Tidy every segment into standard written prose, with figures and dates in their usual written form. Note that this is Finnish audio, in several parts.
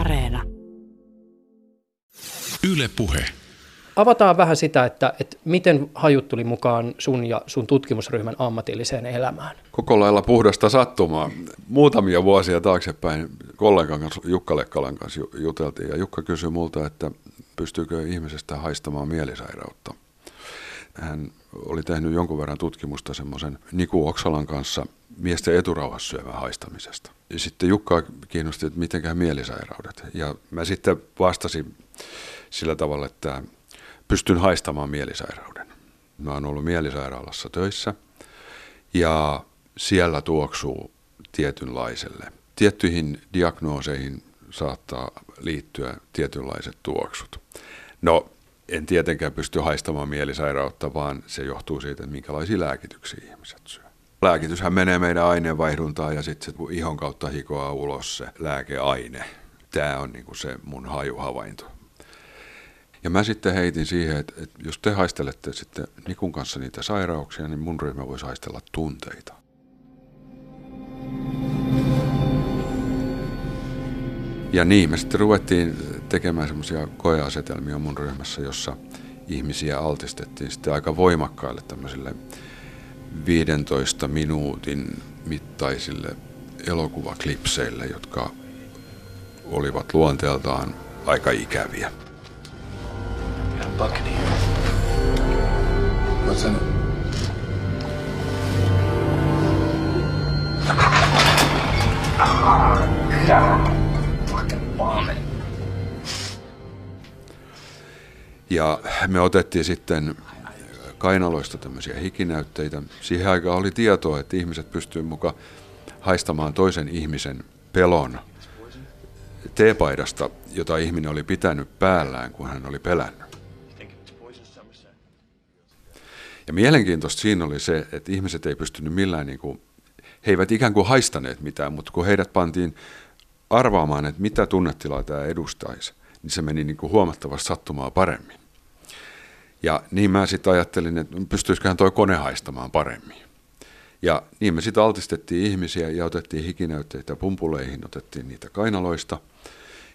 Areena. Yle Puhe. Avataan vähän sitä, että miten hajut tuli mukaan sun ja sun tutkimusryhmän ammatilliseen elämään. Koko lailla puhdasta sattumaa. Muutamia vuosia taaksepäin kollegan kanssa, Jukka Lekkalan kanssa juteltiin, ja Jukka kysyi multa, että pystyykö ihmisestä haistamaan mielisairautta. Hän oli tehnyt jonkun verran tutkimusta semmoisen Niku Oksalan kanssa miesten eturauhassyövän haistamisesta. Ja sitten Jukkaa kiinnosti, että mitenköhän mielisairaudet. Ja mä sitten vastasin sillä tavalla, että pystyn haistamaan mielisairauden. Mä oon ollut mielisairaalassa töissä ja siellä tuoksuu tietynlaiselle. Tiettyihin diagnooseihin saattaa liittyä tietynlaiset tuoksut. No, en tietenkään pysty haistamaan mielisairautta, vaan se johtuu siitä, että minkälaisia lääkityksiä ihmiset syö. Lääkityshän menee meidän aineenvaihduntaan ja sitten ihon kautta hikoaa ulos se lääkeaine. Tämä on niinku se mun hajuhavainto. Ja mä sitten heitin siihen, että jos te haistelette sitten Nikun kanssa niitä sairauksia, niin mun ryhmä voisi haistella tunteita. Ja niin, me sitten ruvettiin tekemään semmoisia koeasetelmia mun ryhmässä, jossa ihmisiä altistettiin sitten aika voimakkaille tämmöisille 15 minuutin mittaisille elokuvaklipseille, jotka olivat luonteeltaan aika ikäviä. Buccaneer. What's in it? Fucking vomit. Ja me otettiin sitten kainaloista tämmöisiä hikinäytteitä. Siihen aikaan oli tietoa, että ihmiset pystyivät mukaan haistamaan toisen ihmisen pelon teepaidasta, jota ihminen oli pitänyt päällään, kun hän oli pelännyt. Ja mielenkiintoista siinä oli se, että ihmiset ei pystynyt millään, he eivät ikään kuin haistaneet mitään, mutta kun heidät pantiin arvaamaan, että mitä tunnetilaa tämä edustaisi, niin se meni huomattavasti sattumaa paremmin. Ja niin mä sitten ajattelin, että pystyisiköhän toi kone haistamaan paremmin. Ja niin me sitten altistettiin ihmisiä ja otettiin hikinäytteitä pumpuleihin, otettiin niitä kainaloista.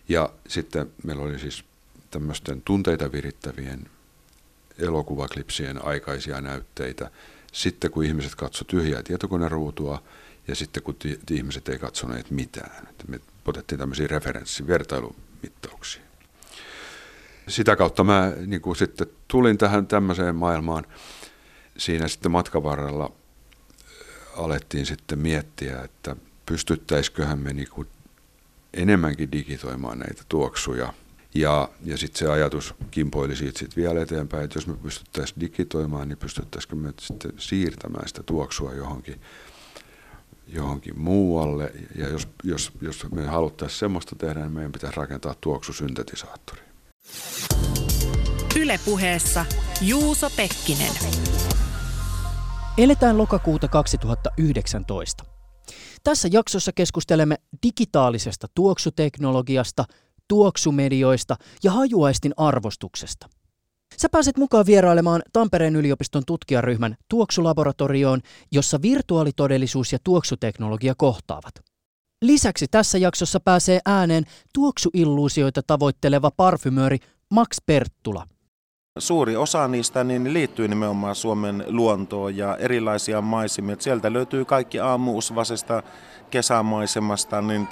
Ja sitten meillä oli siis tämmöisten tunteita virittävien elokuvaklipsien aikaisia näytteitä, sitten kun ihmiset katsoi tyhjää tietokoneruutua ja sitten kun ihmiset ei katsoneet mitään. Me otettiin tämmöisiä referenssivertailumittauksia. Sitä kautta mä sitten tulin tähän tämmöiseen maailmaan. Siinä sitten matkan varrella alettiin sitten miettiä, että pystyttäisiköhän me enemmänkin digitoimaan näitä tuoksuja. Ja sitten se ajatus kimpoili siitä vielä eteenpäin, että jos me pystyttäisiin digitoimaan, niin pystyttäisikö me sitten siirtämään sitä tuoksua johonkin muualle. Ja jos me haluttaisiin semmoista tehdä, niin meidän pitäisi rakentaa tuoksusyntetisaattori. Yle Puheessa Juuso Pekkinen. Eletään lokakuuta 2019. Tässä jaksossa keskustelemme digitaalisesta tuoksuteknologiasta, tuoksumedioista ja hajuaistin arvostuksesta. Sä pääset mukaan vierailemaan Tampereen yliopiston tutkijaryhmän tuoksulaboratorioon, jossa virtuaalitodellisuus ja tuoksuteknologia kohtaavat. Lisäksi tässä jaksossa pääsee ääneen tuoksuilluusioita tavoitteleva parfymööri Max Perttula. Suuri osa niistä niin liittyy nimenomaan Suomen luontoon ja erilaisia maisemia. Sieltä löytyy kaikki aamuusvasesta kesämaisemasta niin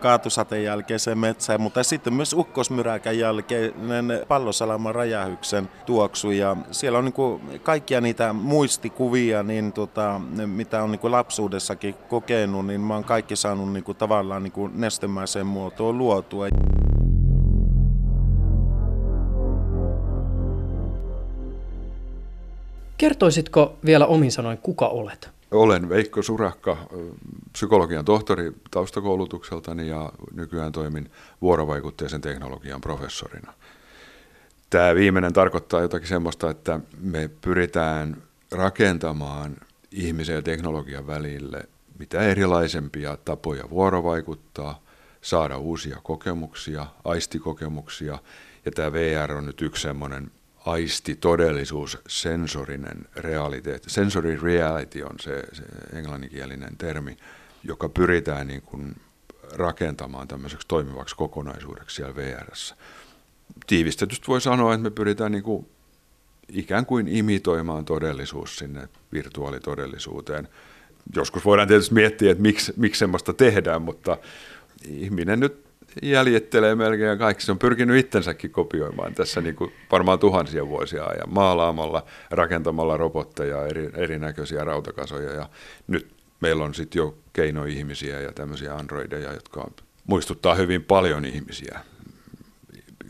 kaatusateen jälkeiseen metsään, mutta sitten myös ukkosmyräkän jälkeinen Pallosalman räjähyksen tuoksu. Ja siellä on kaikkia niitä muistikuvia, niin mitä on lapsuudessakin kokenut, niin mä oon kaikki saanut tavallaan nestemäiseen muotoon luotua. Kertoisitko vielä omin sanoin, kuka olet? Olen Veikko Surakka, psykologian tohtori taustakoulutukseltani ja nykyään toimin vuorovaikutteisen teknologian professorina. Tämä viimeinen tarkoittaa jotakin semmoista, että me pyritään rakentamaan ihmisen ja teknologian välille mitä erilaisempia tapoja vuorovaikuttaa, saada uusia kokemuksia, aistikokemuksia, ja tämä VR on nyt yksi semmoinen aistitodellisuus, sensorinen realiteetti. Sensory reality on se englanninkielinen termi, joka pyritään rakentamaan tämmöiseksi toimivaksi kokonaisuudeksi siellä VR:ssä. Tiivistetysti voi sanoa, että me pyritään niin kuin ikään kuin imitoimaan todellisuus sinne virtuaalitodellisuuteen. Joskus voidaan tietysti miettiä, että miksi semmoista tehdään, mutta ihminen nyt jäljittelee melkein kaikki. Se on pyrkinyt itsensäkin kopioimaan tässä niin kuin varmaan tuhansia vuosia ajan maalaamalla, rakentamalla robotteja, erinäköisiä rautakasoja. Ja nyt meillä on sitten jo keinoihmisiä ja tämmöisiä androideja, jotka muistuttaa hyvin paljon ihmisiä,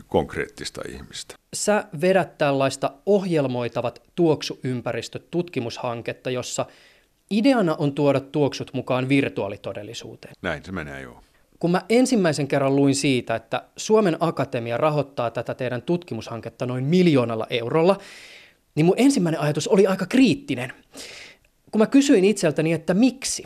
konkreettista ihmistä. Sä vedät tällaista ohjelmoitavat tuoksuympäristöt tutkimushanketta, jossa ideana on tuoda tuoksut mukaan virtuaalitodellisuuteen. Näin se menee, joo. Kun mä ensimmäisen kerran luin siitä, että Suomen Akatemia rahoittaa tätä teidän tutkimushanketta noin 1 000 000 eurolla, niin mun ensimmäinen ajatus oli aika kriittinen. Kun mä kysyin itseltäni, että miksi?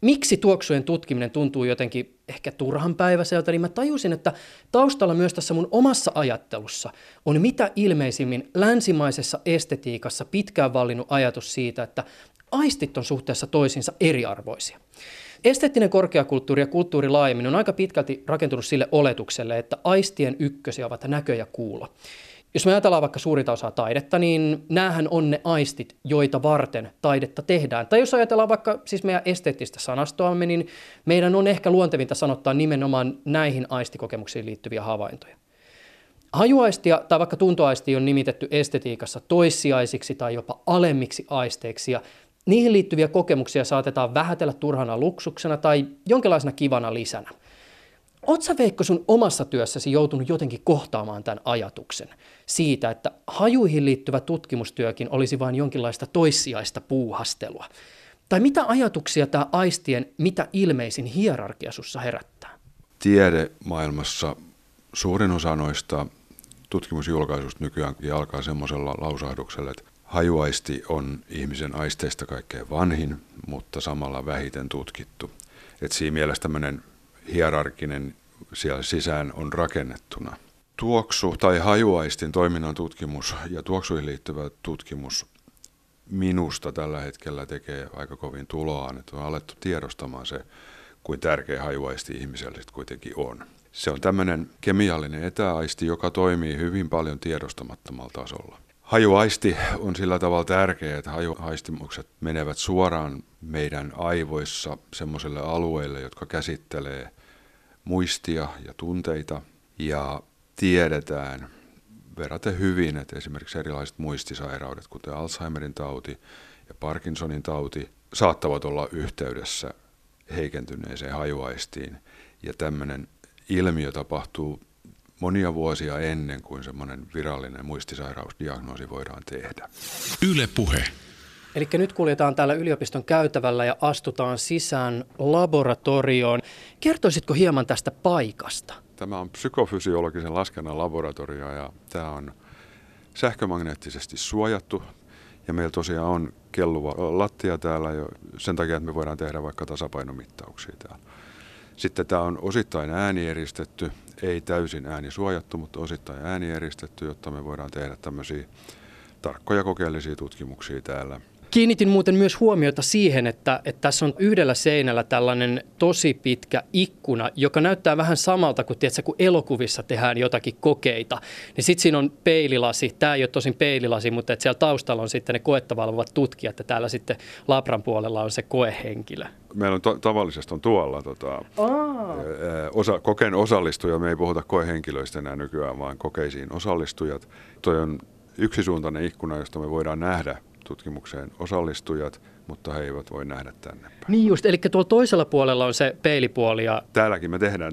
Miksi tuoksujen tutkiminen tuntuu jotenkin ehkä turhanpäiväiseltä, niin mä tajusin, että taustalla myös tässä mun omassa ajattelussa on mitä ilmeisimmin länsimaisessa estetiikassa pitkään vallinnut ajatus siitä, että aistit on suhteessa toisiinsa eriarvoisia. Esteettinen korkeakulttuuri ja kulttuuri laajemmin on aika pitkälti rakentunut sille oletukselle, että aistien ykkösiä ovat näkö ja kuulo. Jos me ajatellaan vaikka suurinta osaa taidetta, niin näähän on ne aistit, joita varten taidetta tehdään. Tai jos ajatellaan vaikka siis meidän esteettistä sanastoamme, niin meidän on ehkä luontevinta sanottaa nimenomaan näihin aistikokemuksiin liittyviä havaintoja. Hajuaistia tai vaikka tuntoaistia on nimitetty estetiikassa toissijaisiksi tai jopa alemmiksi aisteiksi, ja niihin liittyviä kokemuksia saatetaan vähätellä turhana luksuksena tai jonkinlaisena kivana lisänä. Oletko sä, Veikko, sun omassa työssäsi joutunut jotenkin kohtaamaan tämän ajatuksen siitä, että hajuihin liittyvä tutkimustyökin olisi vain jonkinlaista toissijaista puuhastelua? Tai mitä ajatuksia tämä aistien mitä ilmeisin hierarkia sussa herättää? Tiedemaailmassa suurin osa noista tutkimusjulkaisuista nykyään alkaa semmoisella lausahduksella, että hajuaisti on ihmisen aisteista kaikkein vanhin, mutta samalla vähiten tutkittu. Et siinä mielessä tämmöinen hierarkinen siellä sisään on rakennettuna. Tuoksu tai hajuaistin toiminnan tutkimus ja tuoksuihin liittyvä tutkimus minusta tällä hetkellä tekee aika kovin tuloaan. Et on alettu tiedostamaan se, kuin tärkeä hajuaisti ihmiselle kuitenkin on. Se on tämmöinen kemiallinen etäaisti, joka toimii hyvin paljon tiedostamattomalla tasolla. Hajuaisti on sillä tavalla tärkeä, että hajuaistimukset menevät suoraan meidän aivoissa semmoiselle alueelle, jotka käsittelee muistia ja tunteita. Ja tiedetään verraten hyvin, että esimerkiksi erilaiset muistisairaudet, kuten Alzheimerin tauti ja Parkinsonin tauti, saattavat olla yhteydessä heikentyneeseen hajuaistiin. Ja tämmöinen ilmiö tapahtuu monia vuosia ennen kuin semmoinen virallinen muistisairausdiagnoosi voidaan tehdä. Yle Puhe. Eli nyt kuljetaan täällä yliopiston käytävällä ja astutaan sisään laboratorioon. Kertoisitko hieman tästä paikasta? Tämä on psykofysiologisen laskennan laboratorio ja tämä on sähkömagneettisesti suojattu. Ja meillä tosiaan on kelluva lattia täällä jo sen takia, että me voidaan tehdä vaikka tasapainomittauksia täällä. Sitten tämä on osittain äänieristetty, ei täysin äänisuojattu, mutta osittain äänieristetty, jotta me voidaan tehdä tämmöisiä tarkkoja kokeellisia tutkimuksia täällä. Kiinnitin muuten myös huomiota siihen, että tässä on yhdellä seinällä tällainen tosi pitkä ikkuna, joka näyttää vähän samalta kuin tiedätkö, kun elokuvissa tehdään jotakin kokeita. Niin sitten siinä on peililasi, tämä ei ole tosin peililasi, mutta siellä taustalla on sitten ne koetta valvovat tutkijat ja täällä sitten labran puolella on se koehenkilö. Meillä on tavallisesti on tuolla kokeen osallistuja, me ei puhuta koehenkilöistä enää nykyään, vaan kokeisiin osallistujat. Tuo on yksisuuntainen ikkuna, josta me voidaan nähdä tutkimukseen osallistujat, mutta he eivät voi nähdä tänne päin. Niin just, eli tuolla toisella puolella on se peilipuoli. Ja täälläkin me tehdään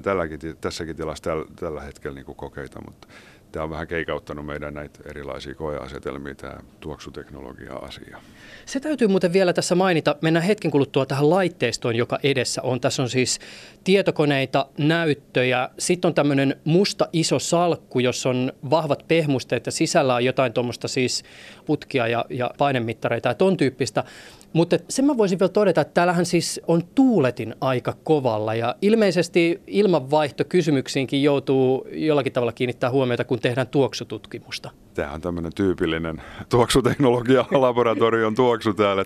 tässäkin tilassa tällä hetkellä niin kuin kokeita, mutta tämä on vähän keikauttanut meidän näitä erilaisia koeasetelmia, tämä tuoksuteknologia-asia. Se täytyy muuten vielä tässä mainita. Mennään hetken kuluttua tähän laitteistoon, joka edessä on. Tässä on siis tietokoneita, näyttöjä. Sitten on tämmöinen musta iso salkku, jossa on vahvat pehmusteet ja sisällä on jotain tuommoista siis putkia ja painemittareita ja ton tyyppistä. Mutta sen mä voisin vielä todeta, että täällähän siis on tuuletin aika kovalla ja ilmeisesti ilmanvaihtokysymyksiinkin joutuu jollakin tavalla kiinnittää huomiota, kun tehdään tuoksututkimusta. Tämä on tämmöinen tyypillinen tuoksuteknologia-laboratorion tuoksu täällä.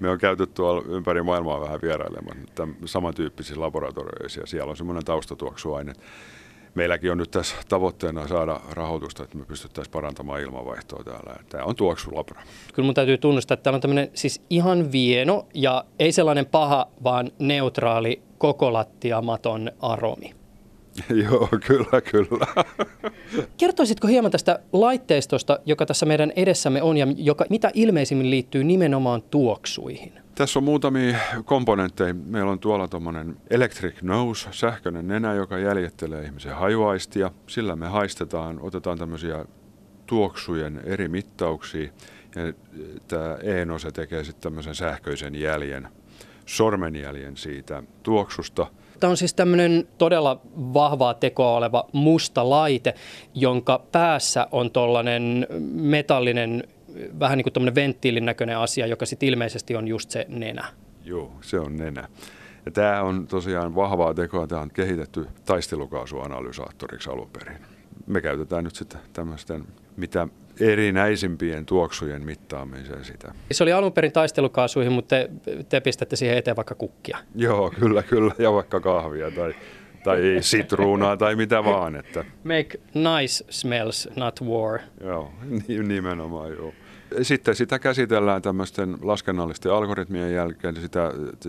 Me on käyty tuolla ympäri maailmaa vähän vierailemassa samantyyppisissä laboratorioissa ja siellä on semmoinen taustatuoksuaine. Meilläkin on nyt tässä tavoitteena saada rahoitusta, että me pystyttäisiin parantamaan ilmanvaihtoa täällä. Tämä on tuoksulabra. Kyllä mun täytyy tunnustaa, että täällä on tämmöinen siis ihan vieno ja ei sellainen paha, vaan neutraali koko lattiamaton aromi. Joo, kyllä, kyllä. Kertoisitko hieman tästä laitteistosta, joka tässä meidän edessämme on ja joka mitä ilmeisimmin liittyy nimenomaan tuoksuihin? Tässä on muutamia komponentteja. Meillä on tuolla tuommoinen electric nose, sähköinen nenä, joka jäljittelee ihmisen hajuaistia. Sillä me haistetaan, otetaan tämmöisiä tuoksujen eri mittauksia ja tämä e-nose tekee sitten tämmöisen sähköisen jäljen, sormenjäljen siitä tuoksusta. Tämä on siis tämmöinen todella vahvaa tekoa oleva musta laite, jonka päässä on tuollainen metallinen, vähän niin kuin tämmöinen venttiilin näköinen asia, joka sitten ilmeisesti on just se nenä. Joo, se on nenä. Ja tämä on tosiaan vahvaa tekoa. Tämä on kehitetty taistelukaasuanalysaattoriksi alun perin. Me käytetään nyt sitä tämmöisten, mitä erinäisimpien tuoksujen mittaamiseen sitä. Se oli alun perin taistelukaasuihin, mutta te pistätte siihen eteen vaikka kukkia. Joo, kyllä, kyllä. Ja vaikka kahvia tai sitruunaa tai mitä vaan. Että. Make nice smells, not war. Joo, nimenomaan joo. Sitten sitä käsitellään tämmöisten laskennallisten algoritmien jälkeen,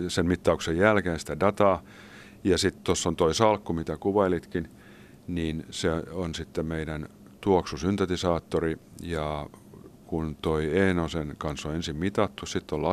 sen mittauksen jälkeen sitä dataa. Ja sitten tuossa on toi salkku, mitä kuvailitkin, niin se on sitten meidän tuoksusyntetisaattori ja kun toi e-nosen kanssa on ensin mitattu, sitten on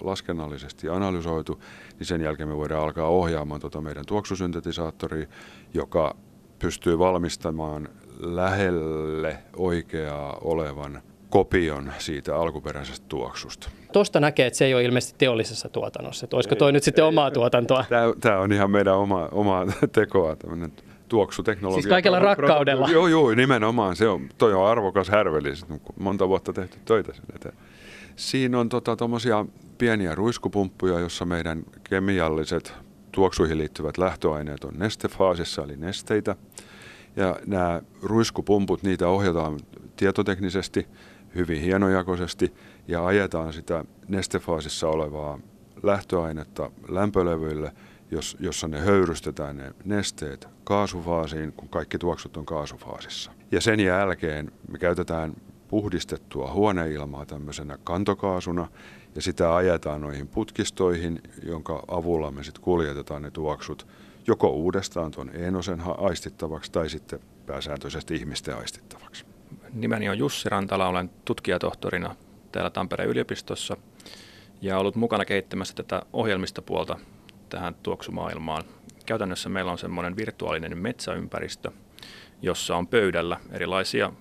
laskennallisesti analysoitu, niin sen jälkeen me voidaan alkaa ohjaamaan tuota meidän tuoksusyntetisaattoria, joka pystyy valmistamaan lähelle oikeaa olevan kopion siitä alkuperäisestä tuoksusta. Tuosta näkee, että se ei ole ilmeisesti teollisessa tuotannossa. Että olisiko toi nyt sitten omaa tuotantoa? Tämä on ihan meidän omaa tekoa tämmöinen. Tuoksuteknologia. Siis kaikella rakkaudella. Joo, nimenomaan. Se on, toi on arvokas härveli. Monta vuotta tehty töitä sen eteen. Siinä on tuommoisia pieniä ruiskupumppuja, jossa meidän kemialliset tuoksuihin liittyvät lähtöaineet on nestefaasissa, eli nesteitä. Ja nämä ruiskupumput, niitä ohjataan tietoteknisesti, hyvin hienojakoisesti, ja ajetaan sitä nestefaasissa olevaa lähtöainetta lämpölevyille, jossa ne höyrystetään ne nesteet kaasufaasiin, kun kaikki tuoksut on kaasufaasissa. Ja sen jälkeen me käytetään puhdistettua huoneilmaa tämmöisenä kantokaasuna, ja sitä ajetaan noihin putkistoihin, jonka avulla me sitten kuljetetaan ne tuoksut joko uudestaan tuon e-nosen aistittavaksi tai sitten pääsääntöisesti ihmisten aistittavaksi. Nimeni on Jussi Rantala, olen tutkijatohtorina täällä Tampereen yliopistossa ja ollut mukana kehittämässä tätä ohjelmistopuolta tähän tuoksumaailmaan. Käytännössä meillä on semmoinen virtuaalinen metsäympäristö, jossa on pöydällä erilaisia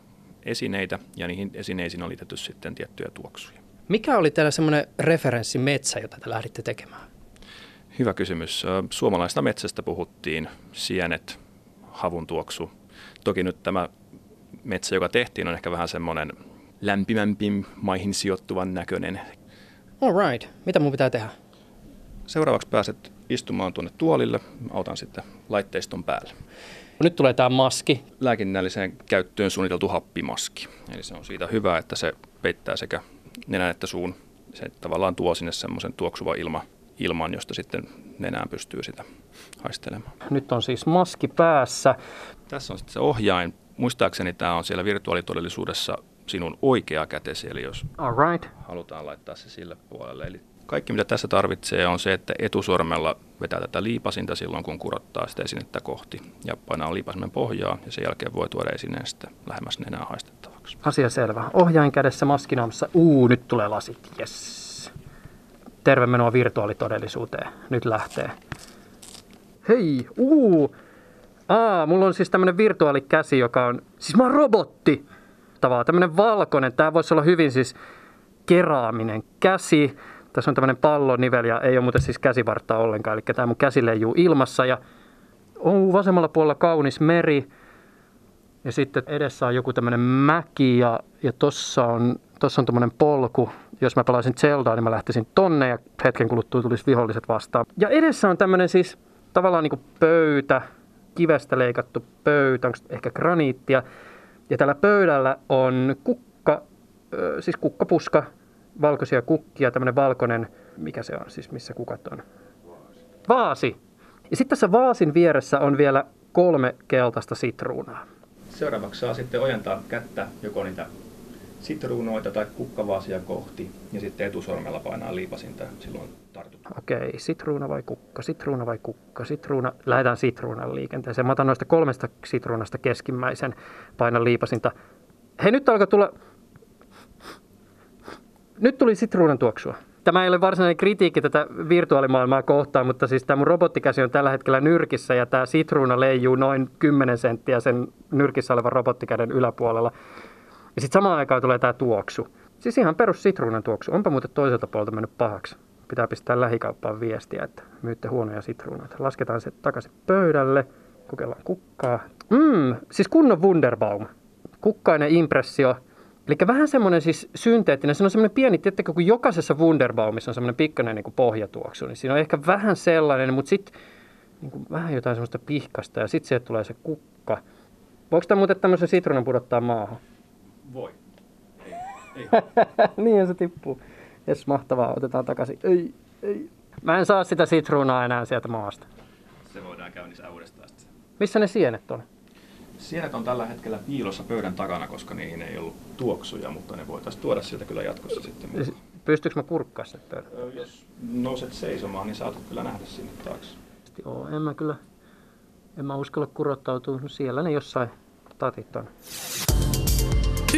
esineitä ja niihin esineisiin on liitetty sitten tiettyjä tuoksuja. Mikä oli täällä semmoinen referenssimetsä, jota te lähditte tekemään? Hyvä kysymys. Suomalaisesta metsästä puhuttiin, sienet, havun tuoksu. Toki nyt tämä metsä, joka tehtiin, on ehkä vähän semmoinen lämpimämpi, maihin sijoittuvan näköinen. All right. Mitä mun pitää tehdä? Seuraavaksi pääset istumaan tuonne tuolille. Autan sitten laitteiston päälle. Nyt tulee tämä maski. Lääkinnälliseen käyttöön suunniteltu happimaski. Eli se on siitä hyvä, että se peittää sekä nenän että suun. Se tavallaan tuo sinne semmoisen tuoksuvan ilman, josta sitten nenään pystyy sitä haistelemaan. Nyt on siis maski päässä. Tässä on sitten se ohjain. Muistaakseni tämä on siellä virtuaalitodellisuudessa sinun oikea kätesi. Eli jos halutaan laittaa se sille puolelle. Eli kaikki, mitä tässä tarvitsee, on se, että etusormella vetää tätä liipasinta silloin, kun kurottaa sitä esinettä kohti. Ja painaa liipasimen pohjaa ja sen jälkeen voi tuoda esineen sitten lähemmäs nenää haistettavaksi. Asia selvä. Ohjain kädessä, maskinaamassa. Nyt tulee lasit. Yes. Terve menoa virtuaalitodellisuuteen. Nyt lähtee. Hei! Mulla on siis tämmönen virtuaalikäsi, joka on... Siis mä oon robotti! Tämmönen valkoinen. Tää voisi olla hyvin siis keraaminen käsi. Tässä on tämmöinen pallonivel ja ei ole muuten siis käsivarttaa ollenkaan, eli tämä mun käsi leijuu ilmassa ja on vasemmalla puolella kaunis meri ja sitten edessä on joku tämmöinen mäki ja tossa on tuossa on tommonen polku. Jos mä pelaisin Zeldaa, niin mä lähtisin tonne ja hetken kuluttua tulisi viholliset vastaan. Ja edessä on tämmönen siis tavallaan niinku pöytä, kivestä leikattu pöytä, onko ehkä graniittia. Ja tällä pöydällä on kukka, siis kukkapuska, valkoisia kukkia, tämmönen valkoinen, mikä se on siis, missä kukat on? Vaasi. Ja sitten tässä vaasin vieressä on vielä 3 keltaista sitruunaa. Seuraavaksi saa sitten ojentaa kättä joko niitä sitruunoita tai kukkavaasia kohti ja sitten etusormella painaa liipasinta, silloin tartutaan. Okei, sitruuna vai kukka, sitruuna vai kukka, sitruuna. Lähdetään sitruunan liikenteeseen. Mä otan noista 3 sitruunasta keskimmäisen, painan liipasinta. Hei, nyt alkoi tulla... Nyt tuli sitruunan tuoksua. Tämä ei ole varsinainen kritiikki tätä virtuaalimaailmaa kohtaan, mutta siis tämä mun robottikäsi on tällä hetkellä nyrkissä ja tämä sitruuna leijuu noin 10 senttiä sen nyrkissä olevan robottikäden yläpuolella. Ja sitten samaan aikaan tulee tämä tuoksu. Siis ihan perus sitruunan tuoksu. Onpa muuten toiselta puolelta mennyt pahaksi. Pitää pistää lähikauppaan viestiä, että myytte huonoja sitruunoita. Lasketaan se takaisin pöydälle. Kokeillaan kukkaa. Siis kunnon Wunderbaum. Kukkainen impressio. Eli vähän semmoinen siis synteettinen, se on semmoinen pieni, tiettäkö, kun jokaisessa Wunderbaumissa on semmoinen pikkainen niin kuin pohjatuoksu, niin siinä on ehkä vähän sellainen, mutta sitten niin vähän jotain semmoista pihkasta ja sitten sieltä tulee se kukka. Voiko tämä muuten tämmöisen sitruunan pudottaa maahan? Voi. Ei. Niin ja se tippuu. Jes, mahtavaa, otetaan takaisin. Ei. Mä en saa sitä sitruunaa enää sieltä maasta. Se voidaan käynnistää uudestaan sitten. Missä ne sienet on? Sienet on tällä hetkellä piilossa pöydän takana, koska niihin ei ollut tuoksuja, mutta ne voitaisiin tuoda sieltä kyllä jatkossa sitten. Pystyykö mä kurkkaa sen pöydän? Jos nouset seisomaan, niin saatat kyllä nähdä sinne taakse. Joo, en mä uskalla kurottautua. No siellä ne jossain tatit on.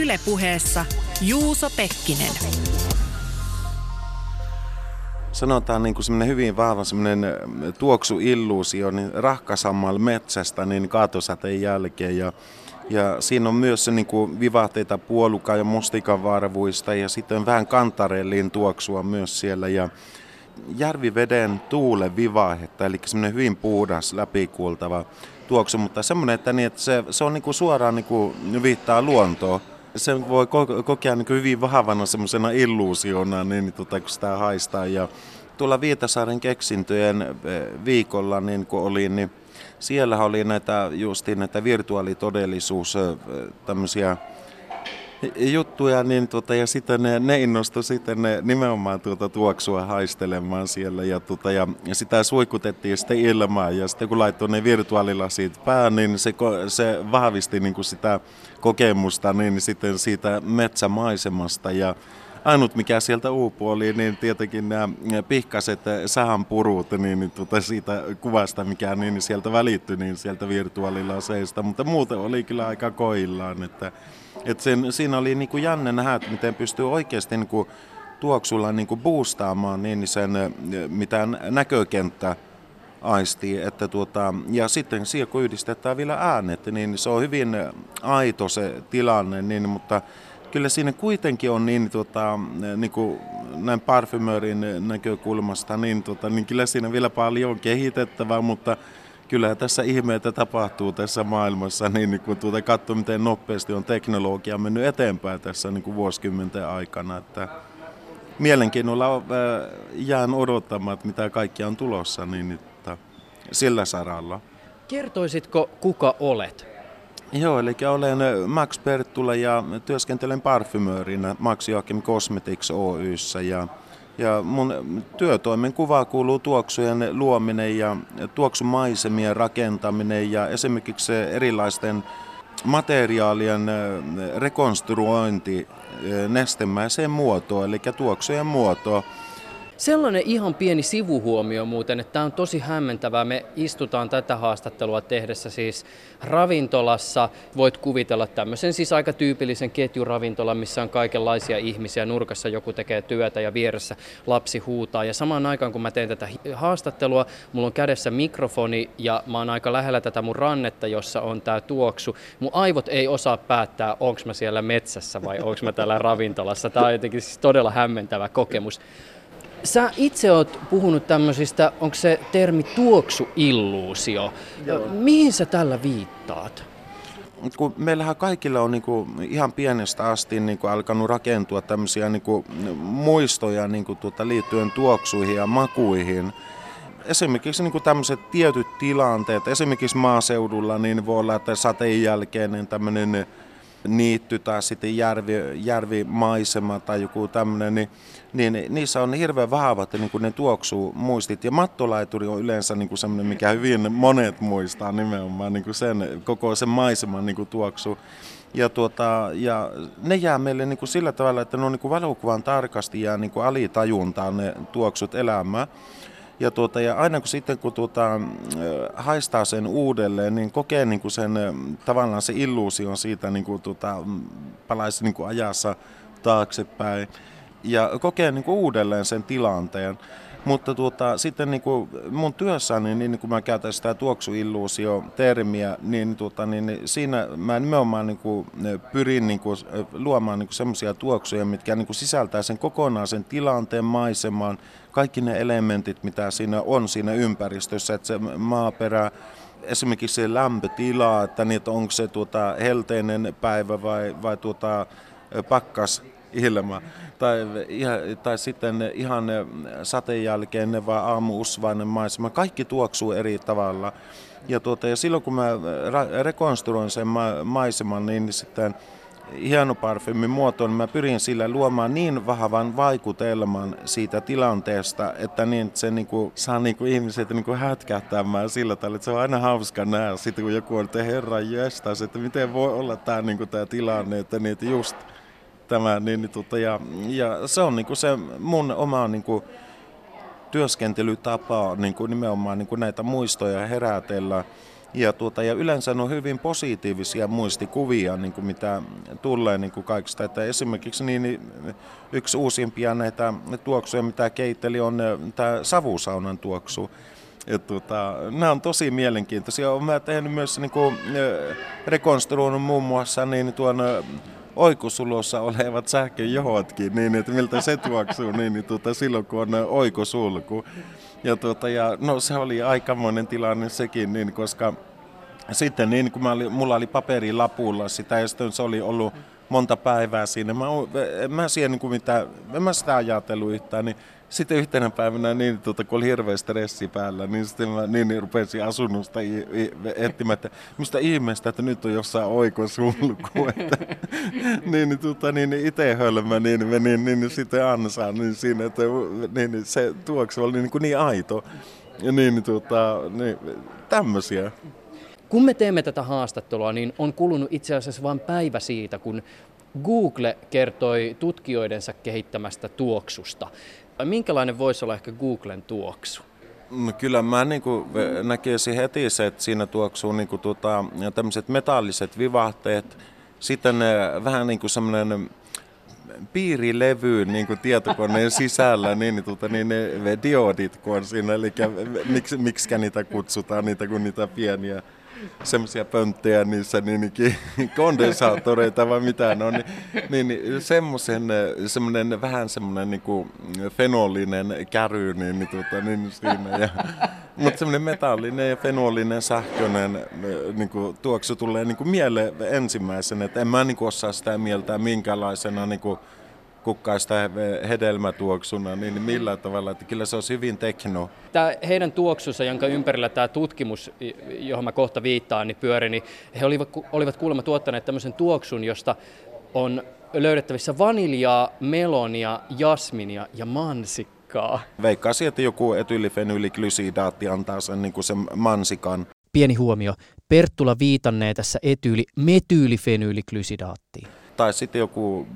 Yle Puheessa Juuso Pekkinen. Sanotaan niin kuin semmoinen hyvin vahva semmoinen tuoksuilluusio, niin rahkasammal metsästä niin kaatosateen jälkeen. Ja siinä on myös se niin kuin vivahteita puoluka- ja mustikanvarvuista ja sitten vähän kantarellin tuoksua myös siellä. Ja järviveden tuulen vivahetta, eli semmoinen hyvin puhdas, läpikuultava tuoksu, mutta semmoinen, että se on niin kuin suoraan niin kuin viittaa luontoon. Se voi kokea niin hyvin vahvana semmoisena illuusiona, niin, kun sitä haistaa. Ja tuolla Viitasaaren keksintöjen viikolla, niin kun olin, niin siellä oli näitä virtuaalitodellisuus tämmöisiä juttuja, niin, ja sitten ne innostui sitten nimenomaan tuoksua haistelemaan siellä. Ja sitä suikutettiin sitten ilmaan, ja sitten kun laittoi ne virtuaalilasit päähän, niin se vahvisti niin kuin sitä kokemusta niin sitten siitä metsämaisemasta. Ja ainut mikä sieltä uupui oli, niin tietenkin nämä pihkaset sahanpurut niin, siitä kuvasta, mikä niin, sieltä välittyi niin sieltä virtuaalilaseista, mutta muuten oli kyllä aika koillaan, että siinä oli niin kuin jännä nähdä, että miten pystyy oikeasti niin kuin tuoksulla niin kuin boostaamaan niin sen mitään näkökenttä aistii. Että ja sitten siellä kun yhdistetään vielä äänet, niin se on hyvin aito se tilanne, niin, mutta kyllä siinä kuitenkin on niin kuin näin parfymöörin näkökulmasta, niin kyllä siinä vielä paljon on kehitettävää, mutta kyllä tässä ihmeitä tapahtuu tässä maailmassa, niin kun katsoo miten nopeasti on teknologia mennyt eteenpäin tässä niin kuin vuosikymmenten aikana. Että mielenkiinnolla jään odottamaan, että mitä kaikkia on tulossa niin, että sillä saralla. Kertoisitko, kuka olet? Joo, eli olen Max Perttula ja työskentelen parfymöörinä Max Joachim Cosmetics Oy:ssä. Ja mun työtoimenkuvaan kuuluu tuoksujen luominen ja tuoksumaisemien rakentaminen ja esimerkiksi erilaisten materiaalien rekonstruointi nestemäiseen muotoon, eli tuoksujen muotoon. Sellainen ihan pieni sivuhuomio muuten, että tämä on tosi hämmentävää. Me istutaan tätä haastattelua tehdessä siis ravintolassa. Voit kuvitella tämmöisen siis aika tyypillisen ketjuravintolan, missä on kaikenlaisia ihmisiä. Nurkassa joku tekee työtä ja vieressä lapsi huutaa. Ja samaan aikaan kun mä teen tätä haastattelua, mulla on kädessä mikrofoni ja mä oon aika lähellä tätä mun rannetta, jossa on tää tuoksu. Mun aivot ei osaa päättää, onks mä siellä metsässä vai onks mä täällä ravintolassa. Tää on jotenkin siis todella hämmentävä kokemus. Sä itse oot puhunut tämmöisistä, onko se termi tuoksuilluusio? Mihin sä tällä viittaat? kun meillähän kaikilla on niinku ihan pienestä asti niinku alkanut rakentua tämmöisiä niinku muistoja niinku liittyen tuoksuihin ja makuihin. Esimerkiksi niinku tämmöiset tietyt tilanteet, esimerkiksi maaseudulla niin voi olla, että sateen jälkeinen tämmöinen niitty tai sitten järvimaisema tai joku tämmöinen, niin niissä on hirveän vahvat niin ne tuoksuu muistit. Ja mattolaituri on yleensä niin semmoinen, mikä hyvin monet muistaa nimenomaan niin sen, koko sen maiseman niin tuoksu. Ja ne jää meille niin sillä tavalla, että ne on niin valokuvaan tarkasti ja niin alitajuntaan ne tuoksut elämään. Ja aina kun haistaa sen uudelleen, niin kokee niinku sen tavallaan se illuusion siitä palaisi niinku ajassa taaksepäin ja kokee niinku uudelleen sen tilanteen. Mutta sitten niinku mun työssäni, niin kun mä käytän sitä tuoksuilluusio-termiä, niin siinä mä nimenomaan niinku pyrin niinku luomaan niinku semmoisia tuoksuja, mitkä niinku sisältää sen kokonaisen tilanteen, maiseman, kaikki ne elementit, mitä siinä on siinä ympäristössä, että se maaperä, esimerkiksi se lämpötila, että onko se helteinen päivä vai pakkas. Ilma. Tai sitten ihan sateen jälkeinen vai aamuusvainen maisema. Kaikki tuoksuu eri tavalla. Ja silloin kun mä rekonstruoin sen maiseman, niin sitten hienoparfymin muotoon, niin mä pyrin sillä luomaan niin vahvan vaikutelman siitä tilanteesta, että niin se niinku saa niinku ihmiset niinku hätkähtämään sillä tavalla, että se on aina hauska nähdä sitten, kun joku on, että herran jästäs, että miten voi olla tämä niinku tilanne, että niitä just... Tämä, ja se on niinku se mun oma niinku työskentelytapa niinku nimenomaan niinku näitä muistoja herätellä. Ja yleensä on hyvin positiivisia muistikuvia, niinku mitä tulee niinku kaikista. Että esimerkiksi niin yksi uusimpia näitä tuoksuja, mitä keiteli, on tämä savusaunan tuoksu. Nämä on tosi mielenkiintoisia. Olen tehnyt myös niinku, rekonstruoinut muun muassa niin tuon... oikosulossa olevat sähköjohotkin, niin että miltä se tuoksuu niin silloin, kun on oikosulku. Ja se oli aikamoinen tilanne sekin, niin, koska sitten niin, kun mulla oli paperilapulla sitä, ja sitten se oli ollut monta päivää siinä. En mä sitä ajatellut yhtään, niin sitten yhtenä päivänä, kun oli hirveä stressi päällä, niin sitten mä rupesin asunnosta etsimään, että mistä ihmeestä, että nyt on jossain oikosulku. Itse hölmä sitten ansaan siinä, että se tuoksu oli niin aito. Tämmöisiä. Kun me teemme tätä haastattelua, niin on kulunut itse asiassa vain päivä siitä, kun Google kertoi tutkijoidensa kehittämästä tuoksusta. Minkälainen voisi olla ehkä Googlen tuoksu? No kyllä mä näkisin heti se, että siinä tuoksuu tämmöiset metalliset vivahteet, sitten vähän niin kuin semmoinen piirilevy tietokoneen sisällä, ne diodit kun on siinä, eli miksikä niitä kutsutaan, kun niitä pieniä semmoisia pönttöjä niissä, kondensaattoreita vai mitä ne on, semmoinen vähän semmoinen fenolinen käry siinä. Mutta semmoinen metallinen ja fenolinen sähköinen tuoksu tulee mieleen ensimmäisenä, että en mä osaa sitä mieltää minkälaisena kukkaista hedelmätuoksuna, niin millä tavalla, että kyllä se olisi hyvin tekno. Tämä heidän tuoksunsa, jonka ympärillä tämä tutkimus, johon mä kohta viittaan, niin pyöri, niin he olivat kuulemma tuottaneet tämmöisen tuoksun, josta on löydettävissä vaniljaa, melonia, jasminia ja mansikkaa. Veikkaisin, että joku etyylifenyyliglysidaatti antaa sen, sen mansikan. Pieni huomio, Perttula viitannee tässä etyylifenyyliglysidaattiin. Tai sitten joku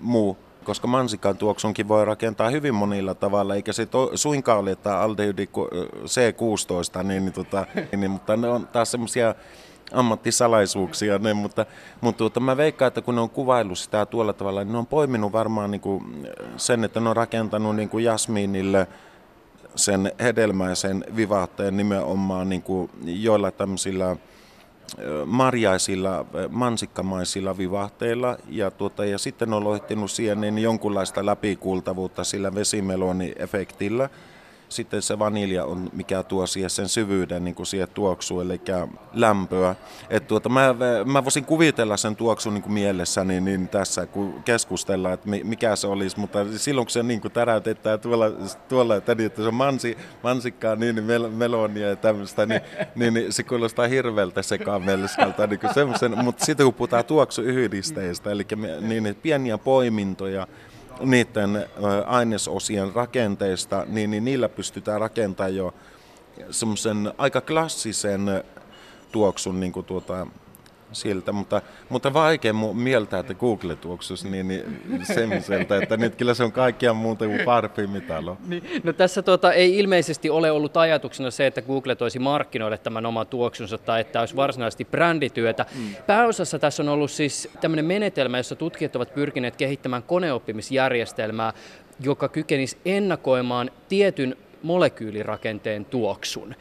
muu. Koska mansikan tuoksunkin voi rakentaa hyvin monilla tavalla, eikä se suinkaan ole tämä aldehidi C16, mutta ne on taas semmoisia ammattisalaisuuksia. Mutta mä veikkaan, että kun ne on kuvaillut sitä tuolla tavalla, niin ne on poiminut varmaan sen, että ne on rakentanut jasmiinille sen hedelmäisen vivahteen nimenomaan joilla tämmöisillä... marjaisilla, mansikkamaisilla vivahteilla ja sitten on lohtinut siihen jonkunlaista läpikuultavuutta sillä vesimeloni-efektillä. sitten se vanilja on, mikä tuo siihen sen syvyyden niin kuin siihen tuoksuun, eli lämpöä. Et mä voisin kuvitella sen tuoksun niin kuin mielessäni niin tässä, kun keskustellaan, että mikä se olisi, mutta silloin kun se niin kuin täräytetään tuolla että se on mansikkaa, niin melonia ja tämmöistä, niin se kuulostaa hirveältä sekamelliskalta, niin semmoisen, mutta sitten kun puhutaan tuoksuyhdisteistä, eli niin pieniä poimintoja, niiden ainesosien rakenteista, niin niillä pystytään rakentamaan jo semmoisen aika klassisen tuoksun niin kuin siltä, mutta vaikea mieltää, että Google tuoksuisi niin semmoiselta, että nyt kyllä se on kaikkea muuta kuin parfymitalo. No tässä ei ilmeisesti ole ollut ajatuksena se, että Google toisi markkinoille tämän oman tuoksunsa tai että olisi varsinaisesti brändityötä. Pääosassa tässä on ollut siis tämmöinen menetelmä, jossa tutkijat ovat pyrkineet kehittämään koneoppimisjärjestelmää, joka kykenisi ennakoimaan tietyn molekyylirakenteen tuoksun.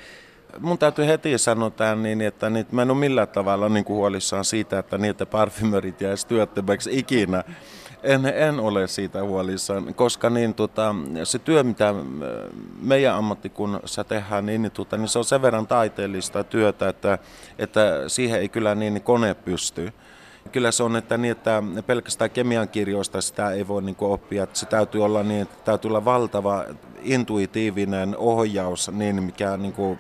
Mun täytyy heti sanoa tämän niin, että nyt mä en ole millään tavalla niin kuin huolissaan siitä, että niitä parfymerit jäisi työttömäksi ikinä. En ole siitä huolissaan, koska se työ, mitä meidän ammattikunnassa tehdään, niin se on sen verran taiteellista työtä, että siihen ei kyllä niin kone pysty. Kyllä se on, että pelkästään kemian kirjoista sitä ei voi niin kuin oppia. Se täytyy olla niin, että täytyy olla valtava intuitiivinen ohjaus, niin mikä niin kuin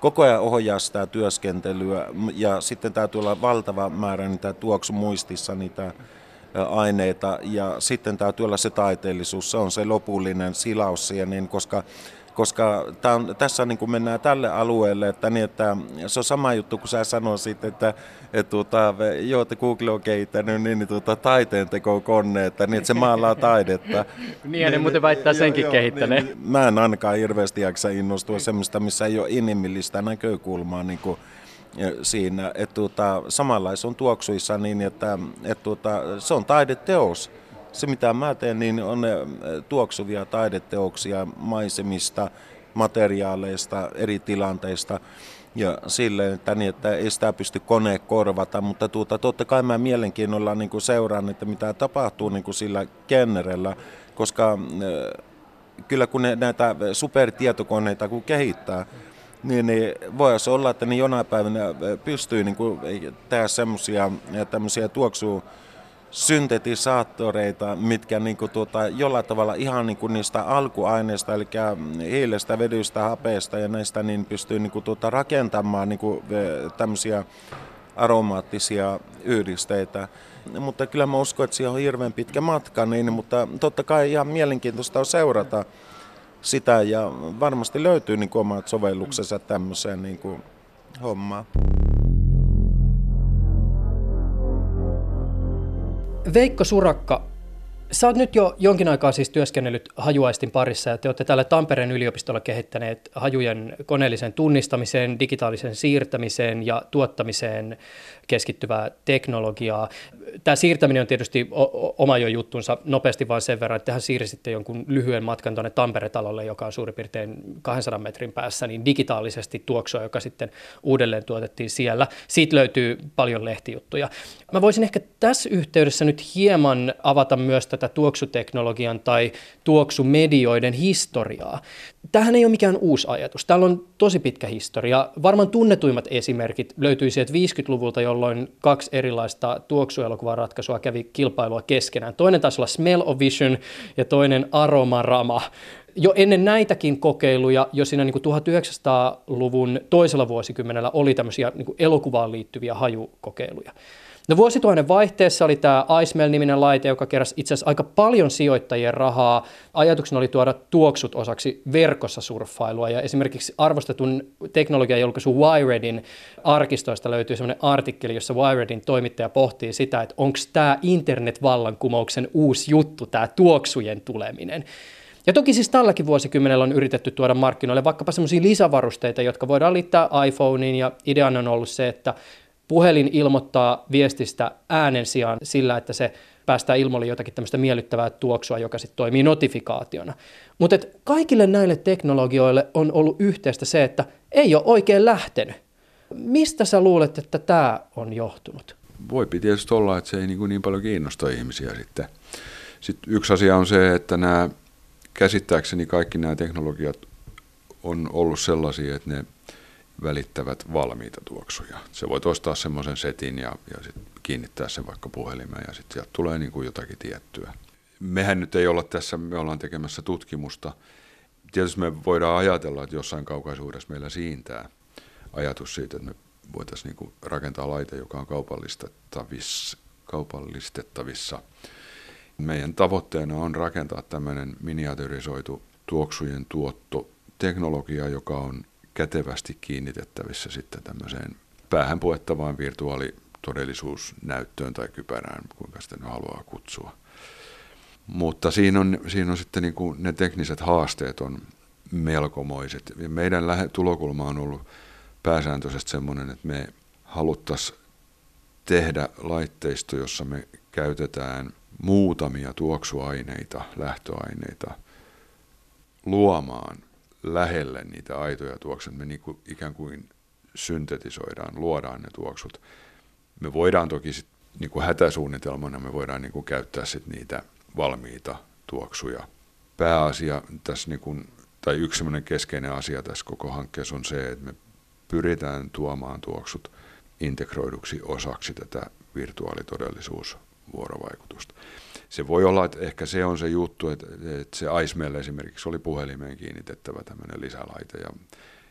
koko ajan ohjaa sitä työskentelyä. Ja sitten täytyy olla valtava määrä niitä tuoksumuistissa niitä aineita. Ja sitten täytyy olla se taiteellisuus, se on se lopullinen silaus siihen, niin koska tässä niin kuin mennään tälle alueelle, että se on sama juttu kuin sä sanoisit, että Google on kehittänyt taiteen tekokoneen, että se maalaa taidetta. Niin, ne muuten väittää senkin kehittäneen. Niin, mä en ainakaan hirveästi jaksa innostua semmoista, missä ei ole inhimillistä näkökulmaa niin kuin siinä. Samanlaista on tuoksuissa niin, että se on taideteos. Se, mitä mä teen, niin on tuoksuvia taideteoksia maisemista, materiaaleista, eri tilanteista ja silleen, että ei sitä pysty kone korvata, mutta totta kai mä mielenkiinnolla niin kuin seuraan, että mitä tapahtuu niin kuin sillä genrellä, koska kyllä kun näitä supertietokoneita kun kehittää, niin voi se olla, että ne jonain päivänä pystyy niin kuin tehdä tämmöisiä tuoksua, syntetisaattoreita, mitkä jollain tavalla ihan niistä alkuaineista, eli hiilestä, vedystä, hapeesta ja näistä, niin pystyy rakentamaan tämmöisiä aromaattisia yhdisteitä. Mutta kyllä mä uskon, että siihen on hirveän pitkä matka, mutta totta kai ihan mielenkiintoista on seurata sitä ja varmasti löytyy omat sovelluksensa tämmöiseen hommaan. Veikko Surakka, sä oot nyt jo jonkin aikaa siis työskennellyt hajuaistin parissa ja te olette täällä Tampereen yliopistolla kehittäneet hajujen koneelliseen tunnistamiseen, digitaaliseen siirtämiseen ja tuottamiseen keskittyvää teknologiaa. Tämä siirtäminen on tietysti oma jo juttunsa nopeasti vain sen verran, että tehän siirsitte jonkun lyhyen matkan tuonne Tampere-talolle, joka on suurin piirtein 200 metrin päässä, niin digitaalisesti tuoksua, joka sitten uudelleen tuotettiin siellä. Siitä löytyy paljon lehtijuttuja. Mä voisin ehkä tässä yhteydessä nyt hieman avata myös tätä tuoksuteknologian tai tuoksumedioiden historiaa. Tämähän ei ole mikään uusi ajatus. Täällä on tosi pitkä historia. Varmaan tunnetuimmat esimerkit löytyy sieltä 50-luvulta, jolloin kaksi erilaista tuoksuelokuvaratkaisua kävi kilpailua keskenään. Toinen taisi olla Smell-O-Vision ja toinen Aromarama. Jo ennen näitäkin kokeiluja, jo siinä 1900-luvun toisella vuosikymmenellä oli tämmöisiä elokuvaan liittyviä hajukokeiluja. No vuosituhannen vaihteessa oli tämä iSmell-niminen laite, joka keräsi itse asiassa aika paljon sijoittajien rahaa. Ajatuksena oli tuoda tuoksut osaksi verkossa surffailua ja esimerkiksi arvostetun teknologiajulkaisun Wiredin arkistoista löytyy sellainen artikkeli, jossa Wiredin toimittaja pohtii sitä, että onko tämä internetvallankumouksen uusi juttu, tämä tuoksujen tuleminen. Ja toki siis tälläkin vuosikymmenellä on yritetty tuoda markkinoille vaikkapa sellaisia lisävarusteita, jotka voidaan liittää iPhoneen ja ideana on ollut se, että puhelin ilmoittaa viestistä äänen sijaan sillä, että se päästää ilmoille jotakin tämmöistä miellyttävää tuoksua, joka sitten toimii notifikaationa. Mutta kaikille näille teknologioille on ollut yhteistä se, että ei ole oikein lähtenyt. Mistä sä luulet, että tämä on johtunut? Voi tietysti olla, että se ei niin paljon kiinnosta ihmisiä sitten. Sitten yksi asia on se, että nämä käsittääkseni kaikki nämä teknologiat on ollut sellaisia, että ne välittävät valmiita tuoksuja. Se voi ostaa semmoisen setin ja sit kiinnittää sen vaikka puhelimeen ja sitten sieltä tulee niin kuin jotakin tiettyä. Mehän nyt ei olla tässä, me ollaan tekemässä tutkimusta. Tietysti me voidaan ajatella, että jossain kaukaisuudessa meillä siintää ajatus siitä, että me voitaisiin niin kuin rakentaa laite, joka on kaupallistettavissa. Meidän tavoitteena on rakentaa tämmöinen miniatyrisoitu tuoksujen tuottoteknologia, joka on kätevästi kiinnitettävissä sitten tämmöiseen päähän puettavaan virtuaalitodellisuusnäyttöön tai kypärään, kuinka sitä ne haluaa kutsua. Mutta siinä on sitten niin kuin ne tekniset haasteet on melkomoiset. Meidän tulokulma on ollut pääsääntöisesti semmoinen, että me haluttaisiin tehdä laitteisto, jossa me käytetään muutamia tuoksuaineita, lähtöaineita luomaan lähelle niitä aitoja tuoksuja. Me niin kuin ikään kuin syntetisoidaan, luodaan ne tuoksut. Me voidaan toki sit, niin kuin hätäsuunnitelmana me voidaan niin kuin käyttää sit niitä valmiita tuoksuja. Pääasia tässä, niin kuin, tai yksi sellainen keskeinen asia tässä koko hankkeessa on se, että me pyritään tuomaan tuoksut integroiduksi osaksi tätä virtuaalitodellisuusvuorovaikutusta. Se voi olla, että ehkä se on se juttu, että se Icemeillä esimerkiksi oli puhelimeen kiinnitettävä tämmöinen lisälaite.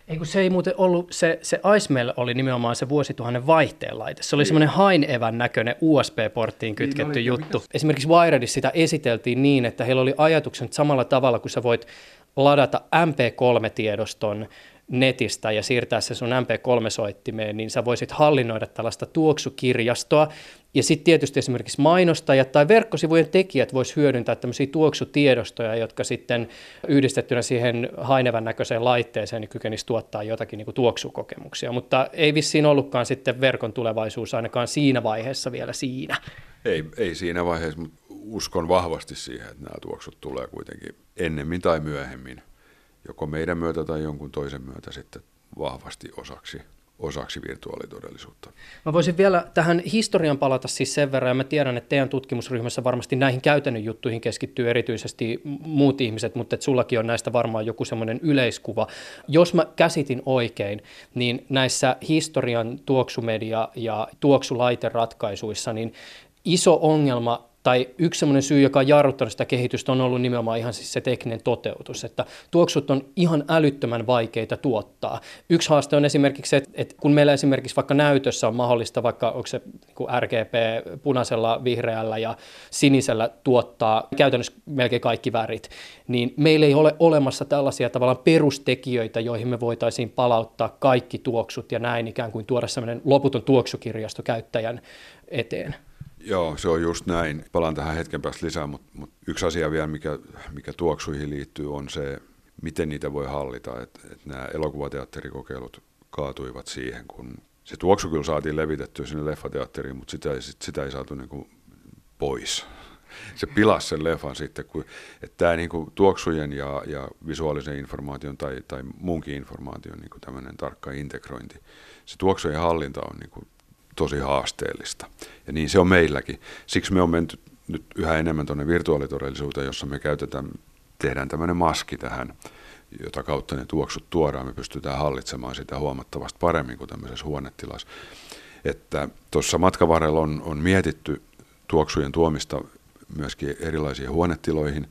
Ei kun se ei muuten ollut, se Icemail oli nimenomaan se vuosituhannen vaihteen laite. Se oli semmoinen hainevän näköinen USB-porttiin kytketty juttu. Mikä? Esimerkiksi Wiredissa sitä esiteltiin niin, että heillä oli ajatuksen, että samalla tavalla kun sä voit ladata MP3-tiedoston netistä ja siirtää se sun MP3-soittimeen, niin sä voisit hallinnoida tällaista tuoksukirjastoa. Ja sitten tietysti esimerkiksi mainostajat tai verkkosivujen tekijät voisivat hyödyntää tämmöisiä tuoksutiedostoja, jotka sitten yhdistettynä siihen hainevän näköiseen laitteeseen niin kykenisi tuottaa jotakin niin kuin tuoksukokemuksia. Mutta ei vissiin ollutkaan sitten verkon tulevaisuus ainakaan siinä vaiheessa vielä siinä. Ei siinä vaiheessa, mutta uskon vahvasti siihen, että nämä tuoksut tulee kuitenkin ennemmin tai myöhemmin, joko meidän myötä tai jonkun toisen myötä sitten vahvasti osaksi virtuaalitodellisuutta. Mä voisin vielä tähän historian palata siis sen verran, ja mä tiedän, että teidän tutkimusryhmässä varmasti näihin käytännön juttuihin keskittyy erityisesti muut ihmiset, mutta että sullakin on näistä varmaan joku semmoinen yleiskuva. Jos mä käsitin oikein, niin näissä historian tuoksumedia- ja tuoksulaiteratkaisuissa niin iso ongelma tai yksi sellainen syy, joka on jarruttanut sitä kehitystä, on ollut nimenomaan ihan siis se tekninen toteutus, että tuoksut on ihan älyttömän vaikeita tuottaa. Yksi haaste on esimerkiksi se, että kun meillä esimerkiksi vaikka näytössä on mahdollista vaikka onko se RGB punaisella, vihreällä ja sinisellä tuottaa käytännössä melkein kaikki värit, niin meillä ei ole olemassa tällaisia tavallaan perustekijöitä, joihin me voitaisiin palauttaa kaikki tuoksut ja näin ikään kuin tuoda sellainen loputon tuoksukirjasto käyttäjän eteen. Joo, se on just näin. Palaan tähän hetken päästä lisää, mutta yksi asia vielä, mikä tuoksuihin liittyy, on se, miten niitä voi hallita. Et nämä elokuvateatterikokeilut kaatuivat siihen, kun se tuoksu kyllä saatiin levitettyä sinne leffateatteriin, mutta sitä ei saatu niinku pois. Se pilasi sen leffan sitten, että tämä niinku tuoksujen ja visuaalisen informaation tai muunkin informaation niinku tämmöinen tarkka integrointi, se tuoksujen hallinta on niinku tosi haasteellista. Ja niin se on meilläkin. Siksi me on menty nyt yhä enemmän tuonne virtuaalitodellisuuteen, jossa me tehdään tämmöinen maski tähän, jota kautta ne tuoksut tuodaan. Me pystytään hallitsemaan sitä huomattavasti paremmin kuin tämmöisessä huonetilassa. Että tuossa matkan varrella on mietitty tuoksujen tuomista myöskin erilaisiin huonetiloihin,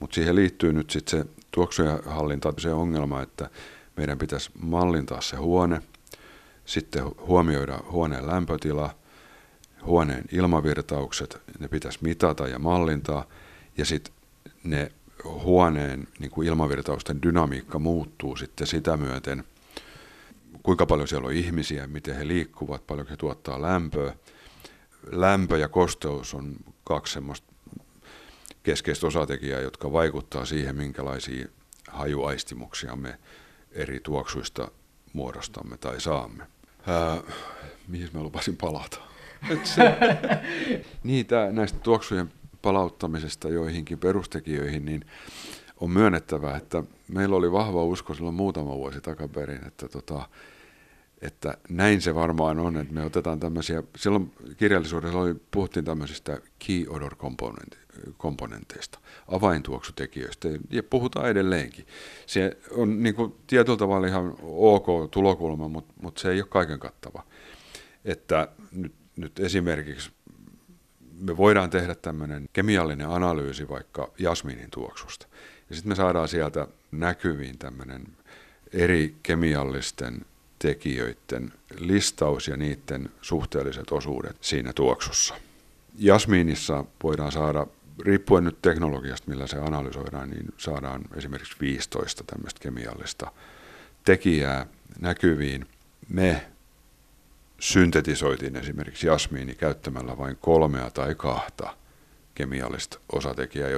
mutta siihen liittyy nyt sitten se tuoksujen hallinta, se ongelma, että meidän pitäisi mallintaa se huone, sitten huomioida huoneen lämpötila, huoneen ilmavirtaukset, ne pitäisi mitata ja mallintaa, ja sitten ne huoneen niin kuin ilmavirtausten dynamiikka muuttuu sitten sitä myöten, kuinka paljon siellä on ihmisiä, miten he liikkuvat, paljonko he tuottaa lämpöä. Lämpö ja kosteus on kaksi semmoista keskeistä osatekijää, jotka vaikuttaa siihen, minkälaisia hajuaistimuksia me eri tuoksuista muodostamme tai saamme. Mihin mä lupasin palata? Niitä näistä tuoksujen palauttamisesta joihinkin perustekijöihin niin on myönnettävä, että meillä oli vahva usko silloin muutama vuosi takaperin, että Että näin se varmaan on, että me otetaan tämmöisiä, silloin kirjallisuudessa puhuttiin tämmöisistä key odor komponenteista, avaintuoksutekijöistä, ja puhutaan edelleenkin. Se on niin kuin tietyllä tavalla ihan ok tulokulma, mutta se ei ole kaiken kattava. Että nyt esimerkiksi me voidaan tehdä tämmöinen kemiallinen analyysi vaikka jasminin tuoksusta, ja sitten me saadaan sieltä näkyviin tämmöinen eri kemiallisten tekijöiden listaus ja niiden suhteelliset osuudet siinä tuoksussa. Jasmiinissa voidaan saada, riippuen nyt teknologiasta, millä se analysoidaan, niin saadaan esimerkiksi 15 tämmöistä kemiallista tekijää näkyviin. Me syntetisoitiin esimerkiksi jasmiini käyttämällä vain 3 tai 2 kemiallista osatekijää.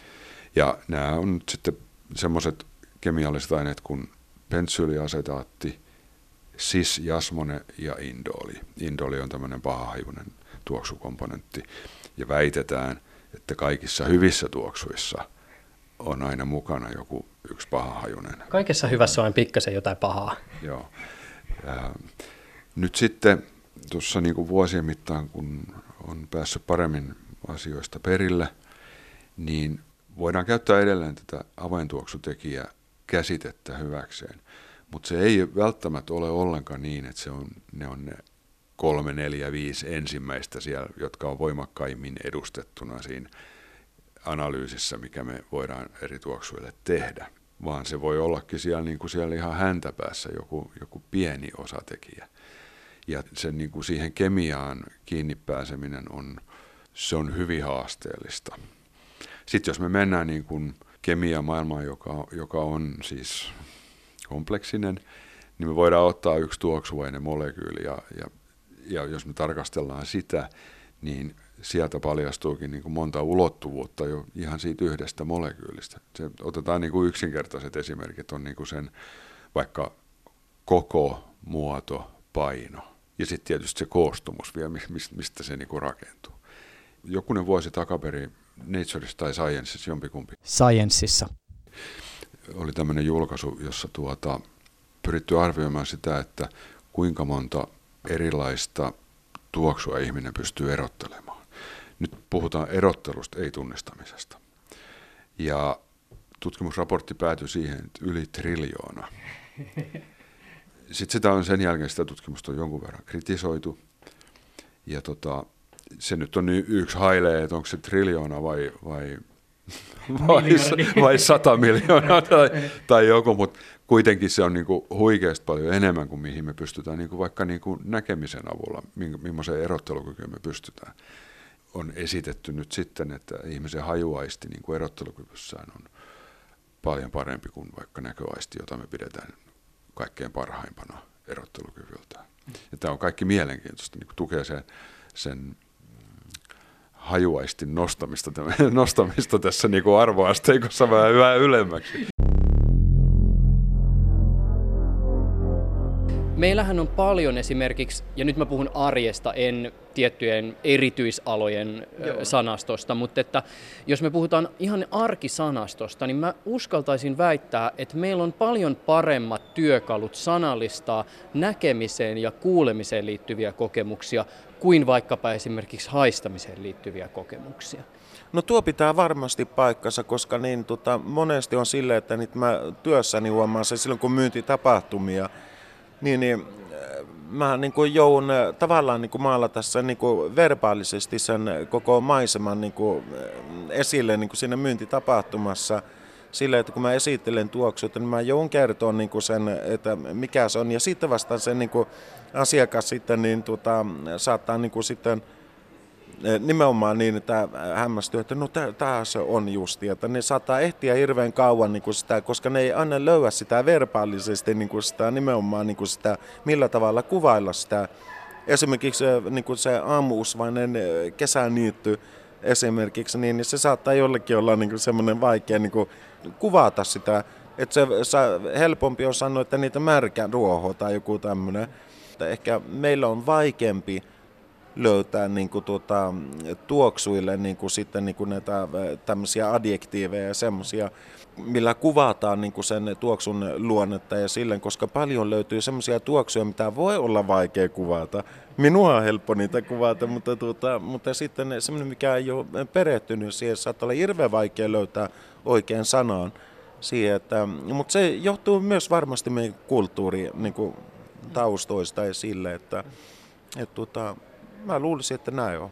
Ja nämä on nyt sitten semmoiset kemialliset aineet kuin bentsyyliasetaatti, sis, jasmone ja indoli. Indoli on tämmöinen pahahajuinen tuoksukomponentti, ja väitetään, että kaikissa hyvissä tuoksuissa on aina mukana joku yksi pahahajuinen. Kaikessa hyvässä on pikkasen jotain pahaa. Joo. Nyt sitten tuossa niin kuin vuosien mittaan, kun on päässyt paremmin asioista perille, niin voidaan käyttää edelleen tätä avaintuoksutekijä käsitettä hyväkseen. Mutta se ei välttämättä ole ollenkaan niin, että se on, ne on ne 3, 4, 5 ensimmäistä siellä, jotka on voimakkaimmin edustettuna siinä analyysissä, mikä me voidaan eri tuoksuille tehdä. Vaan se voi ollakin siellä, niin kuin siellä ihan häntäpäässä joku pieni osatekijä. Ja sen, niin kuin siihen kemiaan kiinni pääseminen on hyvin haasteellista. Sitten jos me mennään niin kuin kemiamaailmaan, joka on siis kompleksinen, niin me voidaan ottaa yksi tuoksuaine molekyyli ja jos me tarkastellaan sitä, niin sieltä paljastuukin niin kuin monta ulottuvuutta jo ihan siitä yhdestä molekyylistä. Se, otetaan niin kuin yksinkertaiset esimerkit, on niin kuin sen vaikka koko, muoto, paino ja sitten tietysti se koostumus vielä, mistä se niin kuin rakentuu. Jokunen vuosi takaperin Natureissa tai Scienceissa, jompikumpi. Scienceissa. Oli tämmöinen julkaisu, jossa pyritty arvioimaan sitä, että kuinka monta erilaista tuoksua ihminen pystyy erottelemaan. Nyt puhutaan erottelusta, ei tunnistamisesta. Ja tutkimusraportti päätyi siihen, että yli 1 triljoona. Sitten sitä on sen jälkeen, sitä tutkimusta on jonkun verran kritisoitu. Ja se nyt on yksi hailee, että onko se 1 triljoona vai 100 miljoonaa tai joku, mutta kuitenkin se on niinku huikeasti paljon enemmän kuin mihin me pystytään niinku vaikka niinku näkemisen avulla, millaiseen erottelukykyyn me pystytään. On esitetty nyt sitten, että ihmisen hajuaisti niinku erottelukyvyssään on paljon parempi kuin vaikka näköaisti, jota me pidetään kaikkein parhaimpana erottelukyvyltään. Ja tämä on kaikki mielenkiintoista, niinku tukee sen hajuaistin nostamista tässä niin kuin arvoasteikossa vähän ylemmäksi. Meillähän on paljon esimerkiksi, ja nyt mä puhun arjesta, en tiettyjen erityisalojen sanastosta, mutta että jos me puhutaan ihan arkisanastosta, niin mä uskaltaisin väittää, että meillä on paljon paremmat työkalut sanallistaa näkemiseen ja kuulemiseen liittyviä kokemuksia kuin vaikkapa esimerkiksi haistamiseen liittyviä kokemuksia. No tuo pitää varmasti paikkansa, koska niin, monesti on silleen, että nyt mä työssäni huomaan se silloin, kun myyntitapahtumia, niin mä niin kuin joudun tavallaan niin kuin maalata sen niin kuin verbaalisesti sen koko maiseman niin kuin esille niin kuin siinä myyntitapahtumassa silleen, että kun mä esittelen tuoksut, niin mä joudun kertoa niin kuin sen, että mikä se on. Ja sitten vastaan sen niin kuin asiakas sitten niin saattaa niin kuin sitten nimenomaan niin, että hämmästyy, että no tämä se on justi, että ne saattaa ehtiä hirveän kauan niin kuin sitä, koska ne ei aina löyä sitä verbaalisesti, niin kuin sitä, nimenomaan niin kuin sitä, millä tavalla kuvailla sitä. Esimerkiksi niin kuin se aamuusvainen kesäniitty esimerkiksi, niin se saattaa jollekin olla niin kuin semmoinen vaikea niin kuin kuvata sitä, että se helpompi on sanoa, että niitä märkä ruoho tai joku tämmöinen. Ehkä meillä on vaikeampi löytää tuoksuille sitten näitä tämmöisiä adjektiiveja ja semmoisia, millä kuvataan sen tuoksun luonnetta ja silleen, koska paljon löytyy semmoisia tuoksuja, mitä voi olla vaikea kuvata. Minua on helppo niitä kuvata, mutta sitten semmoinen, mikä ei ole perehtynyt siihen, saattaa olla hirveän vaikea löytää oikean sanaan siihen, mutta se johtuu myös varmasti meidän kulttuuri taustoista ja sille, että mä luulisin, että näin on.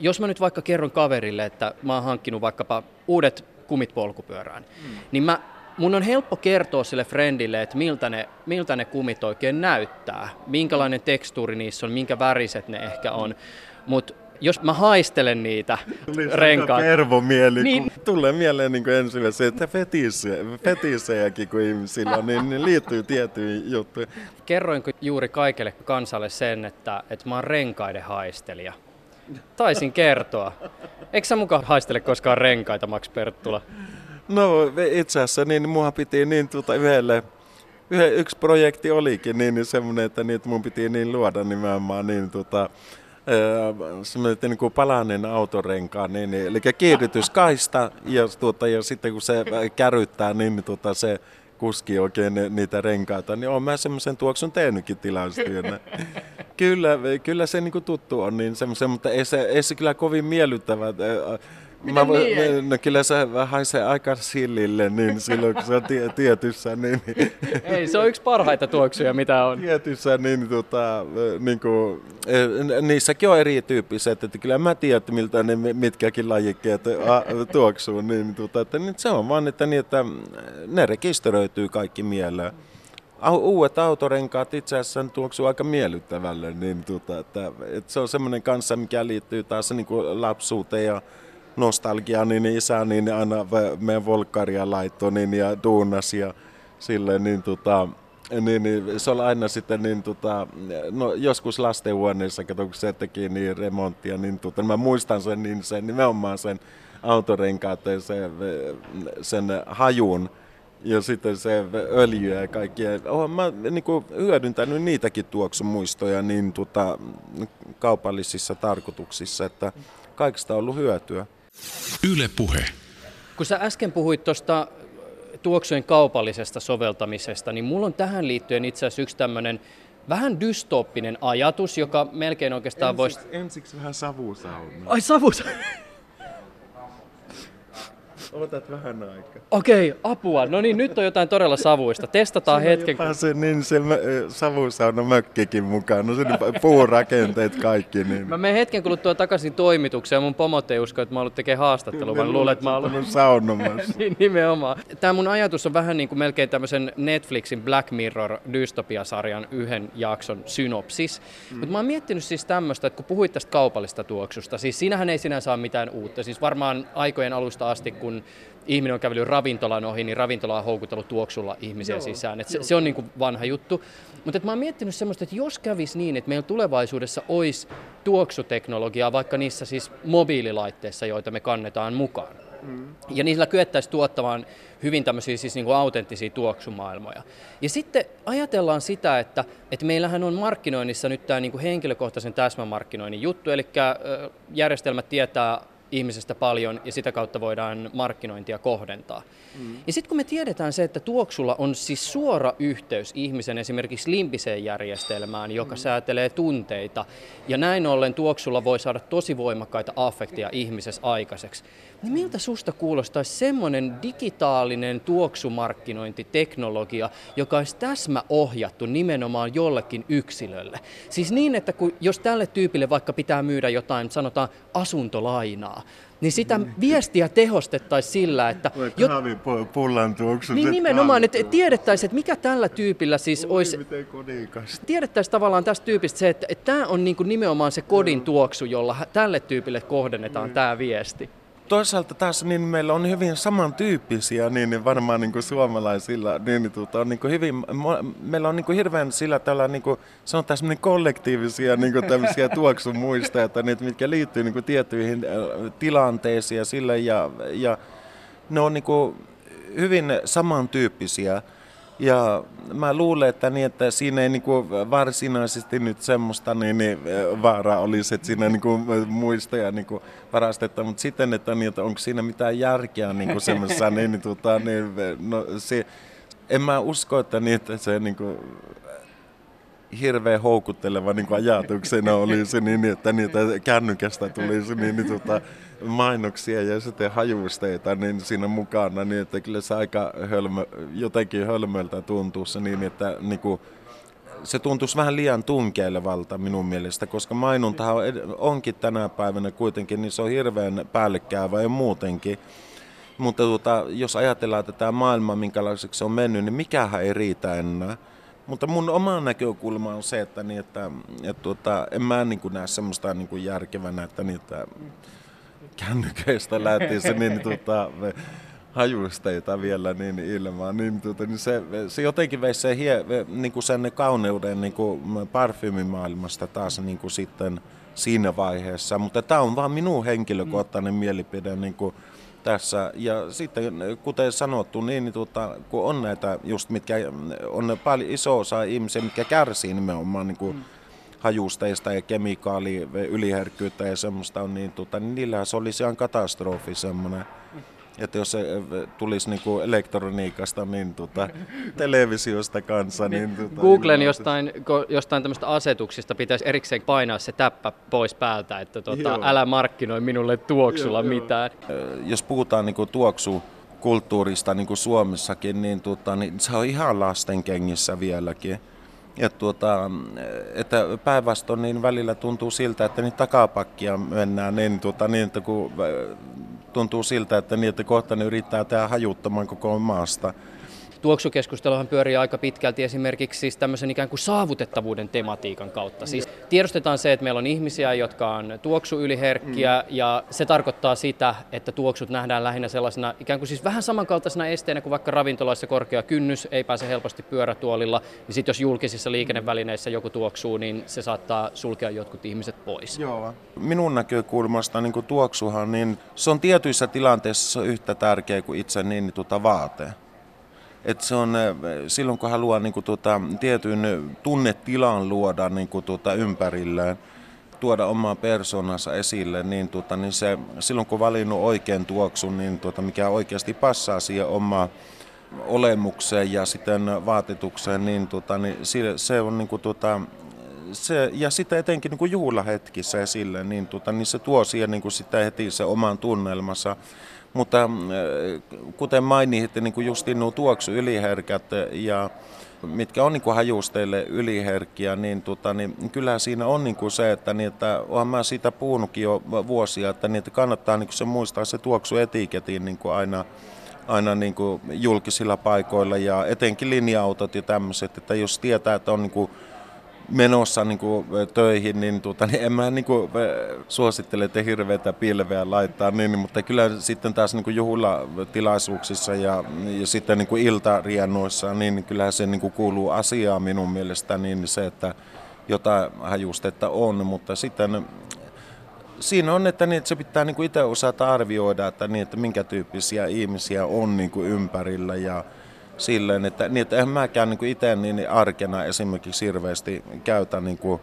Jos mä nyt vaikka kerron kaverille, että mä oon hankkinut vaikkapa uudet kumit polkupyörään, niin mun on helppo kertoa sille friendille, että miltä ne kumit oikein näyttää, minkälainen tekstuuri niissä on, minkä väriset ne ehkä on, mutta jos mä haistelen niitä renkaita. Niin. Tulee mieleen ensimmäisenä se, että fetisejäkin kun ihmisillä on, niin ne liittyy tiettyihin juttuihin. Kerroinko juuri kaikelle kansalle sen, että mä oon renkaiden haistelija? Taisin kertoa. Eikö sä mukaan haistele koskaan renkaita, Max Perttula? No itse asiassa niin muahan piti yhdelle. Yksi projekti olikin niin semmoinen, että niitä mun piti luoda nimenomaan semmoinen palanen autorenkaan, eli kiihdytyskaista ja sitten kun se kärryttää, niin se kuski oikein niitä renkaita, niin olen mä semmoisen tuoksun tehnytkin tilastyönä. Kyllä se tuttu on, niin semmoisen, mutta ei se kyllä kovin miellyttävä. No kyllä se haisee aika sillille, niin silloin kun se on tietyssä, niin... Ei, se on yksi parhaita tuoksuja, mitä on. Tietyssä, niin niissäkin on erityyppiset, että kyllä mä tiedän, miltä ne mitkäkin lajikkeet tuoksuu, niin että se on vaan, että ne rekisteröityy kaikki mieleen. Uudet autorenkaat itse asiassa tuoksuu aika miellyttävälle, niin että se on semmoinen kanssa, mikä liittyy taas lapsuuteen ja nostalgia, niin isä niin aina meidän volkkaria laittoi niin, ja duunas ja silleen, niin se oli aina sitten no, joskus lastenhuoneessa, kato kun se teki niin remonttia, niin mä muistan sen, niin sen nimenomaan sen autorenkaat ja sen hajun ja sitten se öljy ja kaikki. Mä hyödyntänyt niitäkin tuoksumuistoja niin kaupallisissa tarkoituksissa, että kaikista on ollut hyötyä. Yle Puhe. Kun sä äsken puhuit tuosta tuoksujen kaupallisesta soveltamisesta, niin mulla on tähän liittyen itse asiassa yksi tämmöinen vähän dystooppinen ajatus, joka melkein oikeastaan voisi... Ensiksi vähän savusauna. Ai savusauna! Otat vähän aikaa. Okei, apua. No niin, nyt on jotain todella savuista. Testataan hetken. Se savusauna mökkikin mukaan. No sinne puurakenteet kaikki. Niin. Mä menen hetken kuluttua takaisin toimitukseen ja mun pomot ei usko, että mä oon ollut tekemään haastattelua, vaan luulen, että mä oon ollut saunomassa. Nimenomaan. Tämä mun ajatus on vähän niin kuin melkein tämmöisen Netflixin Black Mirror dystopiasarjan yhden jakson synopsis. Mutta mä oon miettinyt siis tämmöistä, että kun puhuit tästä kaupallista tuoksusta, siis siinähän ei sinänsä ole mitään uutta. Siis varmaan aikojen alusta asti, kun ihminen on kävellyt ravintolan ohi, niin ravintola on houkutellut tuoksulla ihmisiä sisään. Se on niin kuin vanha juttu. Mutta mä oon miettinyt semmoista, että jos kävisi niin, että meillä tulevaisuudessa olisi tuoksuteknologiaa, vaikka niissä siis mobiililaitteissa, joita me kannetaan mukaan. Ja niillä kyettäisiin tuottamaan hyvin tämmöisiä siis niin kuin autenttisia tuoksumaailmoja. Ja sitten ajatellaan sitä, että meillähän on markkinoinnissa nyt tämä niin kuin henkilökohtaisen täsmämarkkinoinnin juttu, eli järjestelmät tietää ihmisestä paljon ja sitä kautta voidaan markkinointia kohdentaa. Ja sitten kun me tiedetään se, että tuoksulla on siis suora yhteys ihmisen esimerkiksi limbiseen järjestelmään, joka säätelee tunteita, ja näin ollen tuoksulla voi saada tosi voimakkaita affekteja ihmisessä aikaiseksi, niin miltä susta kuulostaisi semmoinen digitaalinen tuoksumarkkinointiteknologia, joka olisi täsmäohjattu nimenomaan jollekin yksilölle? Siis niin, että jos tälle tyypille vaikka pitää myydä jotain, sanotaan asuntolainaa, niin sitä viestiä tehostettaisiin sillä, että... Niin nimenomaan, että tiedettäisiin, että mikä tällä tyypillä siis olisi... Tiedettäisiin tavallaan tästä tyypistä se, että tämä on niin kuin nimenomaan se kodin tuoksu, jolla tälle tyypille kohdennetaan tämä viesti. Toisaalta taas niin meillä on hyvin samantyyppisiä, niin varmaan niin kuin suomalaisilla, niin on niin kuin hyvin, meillä on niin kuin hirveän sillä tavalla, niin kuin sanotaan semmoinen kollektiivisia niin kuin tämmöisiä tuoksumuistoja, mitkä liittyy niin kuin tiettyihin tilanteisiin ja sille, ja ne on niin kuin hyvin samantyyppisiä. Ja mä luulen, että, niin, että siinä ei niin kuin varsinaisesti nyt semmoista niin vaaraa olisi, että siinä niin kuin muistoja niin kuin varastetta, mutta sitten, että, niin, että onko siinä mitään järkeä niin kuin semmoisessa, en mä usko, että, niin, että se niin kuin hirveän houkutteleva niin kuin ajatuksena olisi, niin, että niitä kännykästä tulisi niin, mainoksia ja sitten hajusteita niin siinä mukana, niin että kyllä se aika jotenkin hölmöltä tuntuu se niin, että niinku, se tuntuisi vähän liian tunkeilevalta minun mielestä, koska mainontahan onkin tänä päivänä kuitenkin, niin se on hirveän päällekkäävä ja muutenkin. Mutta jos ajatellaan tätä maailmaa, minkälaiseksi se on mennyt, niin mikähän ei riitä enää. Mutta mun oma näkökulma on se, että, niin, että en mä niin kuin näe semmoista niin kuin järkevänä, että niitä kännyköistä lähtee se niin, hajusteita vielä niin ilmaan, niin, niin se jotenkin veisi se niin kuin sen kauneuden niin kuin parfymimaailmasta taas niin kuin sitten siinä vaiheessa. Mutta tämä on vaan minun henkilökohtainen mielipide niin kuin tässä. Ja sitten kuten sanottu, niin kun on näitä just, mitkä on paljon iso osa ihmisiä, mitkä kärsii nimenomaan niin kuin hajusteista ja kemikaali yliherkkyyttä ja semmoista on, niin niin niillähän se olisi ihan katastrofi semmoinen. Että jos se tulisi niinku elektroniikasta, niin televisiosta kanssa, niin Googlen jostain tämmöistä asetuksista pitäisi erikseen painaa se täppä pois päältä, että älä markkinoi minulle tuoksulla mitään. Jos puhutaan niinku tuoksukulttuurista niinku Suomessakin, niin niin se on ihan lasten kengissä vieläkin. Ja että päinvastoin niin välillä tuntuu siltä, että niin takapakkia mennään, niin niin että kun tuntuu siltä, että niitä kohta ne yrittää tehdä hajuttamaan koko maasta. Tuoksukeskusteluhan pyörii aika pitkälti esimerkiksi siis tämmöisen ikään kuin saavutettavuuden tematiikan kautta. Siis tiedostetaan se, että meillä on ihmisiä, jotka on tuoksuyliherkkiä, ja se tarkoittaa sitä, että tuoksut nähdään lähinnä sellaisena ikään kuin siis vähän samankaltaisena esteenä kuin vaikka ravintolassa korkea kynnys, ei pääse helposti pyörätuolilla. Ja sitten jos julkisissa liikennevälineissä joku tuoksuu, niin se saattaa sulkea jotkut ihmiset pois. Joo. Minun näkökulmasta niin tuoksuhan, niin se on tietyissä tilanteissa yhtä tärkeä kuin itse niin vaate. Että se on silloin, kun haluaa niin kuin, tietyn tunnetilan luoda niin kuin, ympärilleen, tuoda omaa persoonansa esille, niin, niin se, silloin kun valinnut oikean tuoksun, niin, mikä oikeasti passaa siihen omaan olemukseen ja sitten vaatetukseen, niin, niin se on niin kuin, se, ja sitten etenkin niin kuin juhlahetkissä esille, niin, niin se tuo siihen niin kuin, sitä heti se oman tunnelmansa. Mutta kuten mainitsitte, niin justiin nuo tuoksuyliherkät, ja mitkä on niin kuin hajusteille yliherkkiä, niin, niin kyllähän siinä on niin kuin se, että, niin, että olen mä siitä puhunutkin jo vuosia, että, niin, että kannattaa niin kuin se muistaa se tuoksuetiketin niin kuin aina niin kuin julkisilla paikoilla ja etenkin linja-autot ja tämmöiset, että jos tietää, että on niin kuin menossa niin kuin töihin, niin, niin en mä niin kuin suosittele, että hirveätä pilveä laittaa, niin, mutta kyllä sitten taas niin kuin juhlatilaisuuksissa ja sitten niin kuin iltariennoissa, niin kyllähän se niin kuin kuuluu asiaan minun mielestäni, niin se, että jotain hajustetta on, mutta sitten siinä on, että, niin, että se pitää niin kuin itse osata arvioida, että, niin, että minkä tyyppisiä ihmisiä on niin kuin ympärillä ja silleen, että, niin, että en mäkään niin itse niin arkena esimerkiksi hirveästi käytä niin kuin,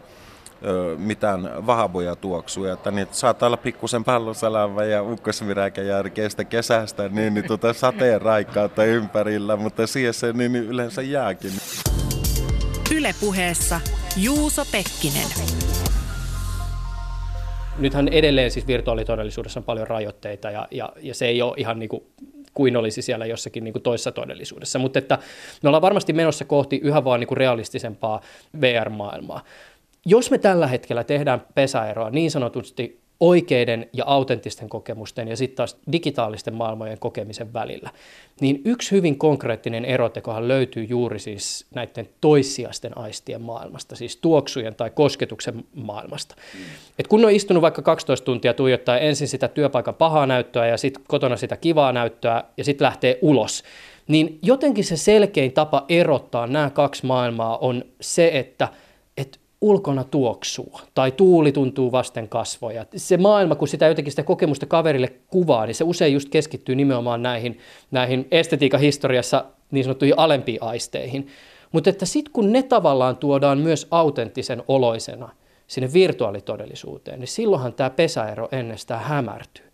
mitään vahvoja tuoksuja. Että, niin, että saattaa olla pikkusen pallosalava ja ukkosviräkäjärkeistä kesästä niin, sateen raikkautta ympärillä, mutta siihen se niin, yleensä jääkin. Yle Puheessa Juuso Pekkinen. Nythän edelleen siis virtuaalitodellisuudessa on paljon rajoitteita ja se ei ole ihan niin kuin olisi siellä jossakin niin kuin toisessa todellisuudessa. Mutta että me ollaan varmasti menossa kohti yhä vaan niin kuin realistisempaa VR-maailmaa. Jos me tällä hetkellä tehdään pesäeroa niin sanotusti oikeiden ja autenttisten kokemusten ja sitten taas digitaalisten maailmojen kokemisen välillä, niin yksi hyvin konkreettinen erotekohan löytyy juuri siis näiden toissijaisten aistien maailmasta, siis tuoksujen tai kosketuksen maailmasta. Et kun on istunut vaikka 12 tuntia tuijottaa ensin sitä työpaikan pahaa näyttöä ja sitten kotona sitä kivaa näyttöä ja sitten lähtee ulos, niin jotenkin se selkein tapa erottaa nämä kaksi maailmaa on se, että ulkona tuoksuu tai tuuli tuntuu vasten kasvoja. Se maailma, kun sitä jotenkin sitä kokemusta kaverille kuvaa, niin se usein just keskittyy nimenomaan näihin estetiikan historiassa niin sanottuihin alempiin aisteihin. Mutta että sitten kun ne tavallaan tuodaan myös autenttisen oloisena sinne virtuaalitodellisuuteen, niin silloinhan tämä pesäero ennestään hämärtyy.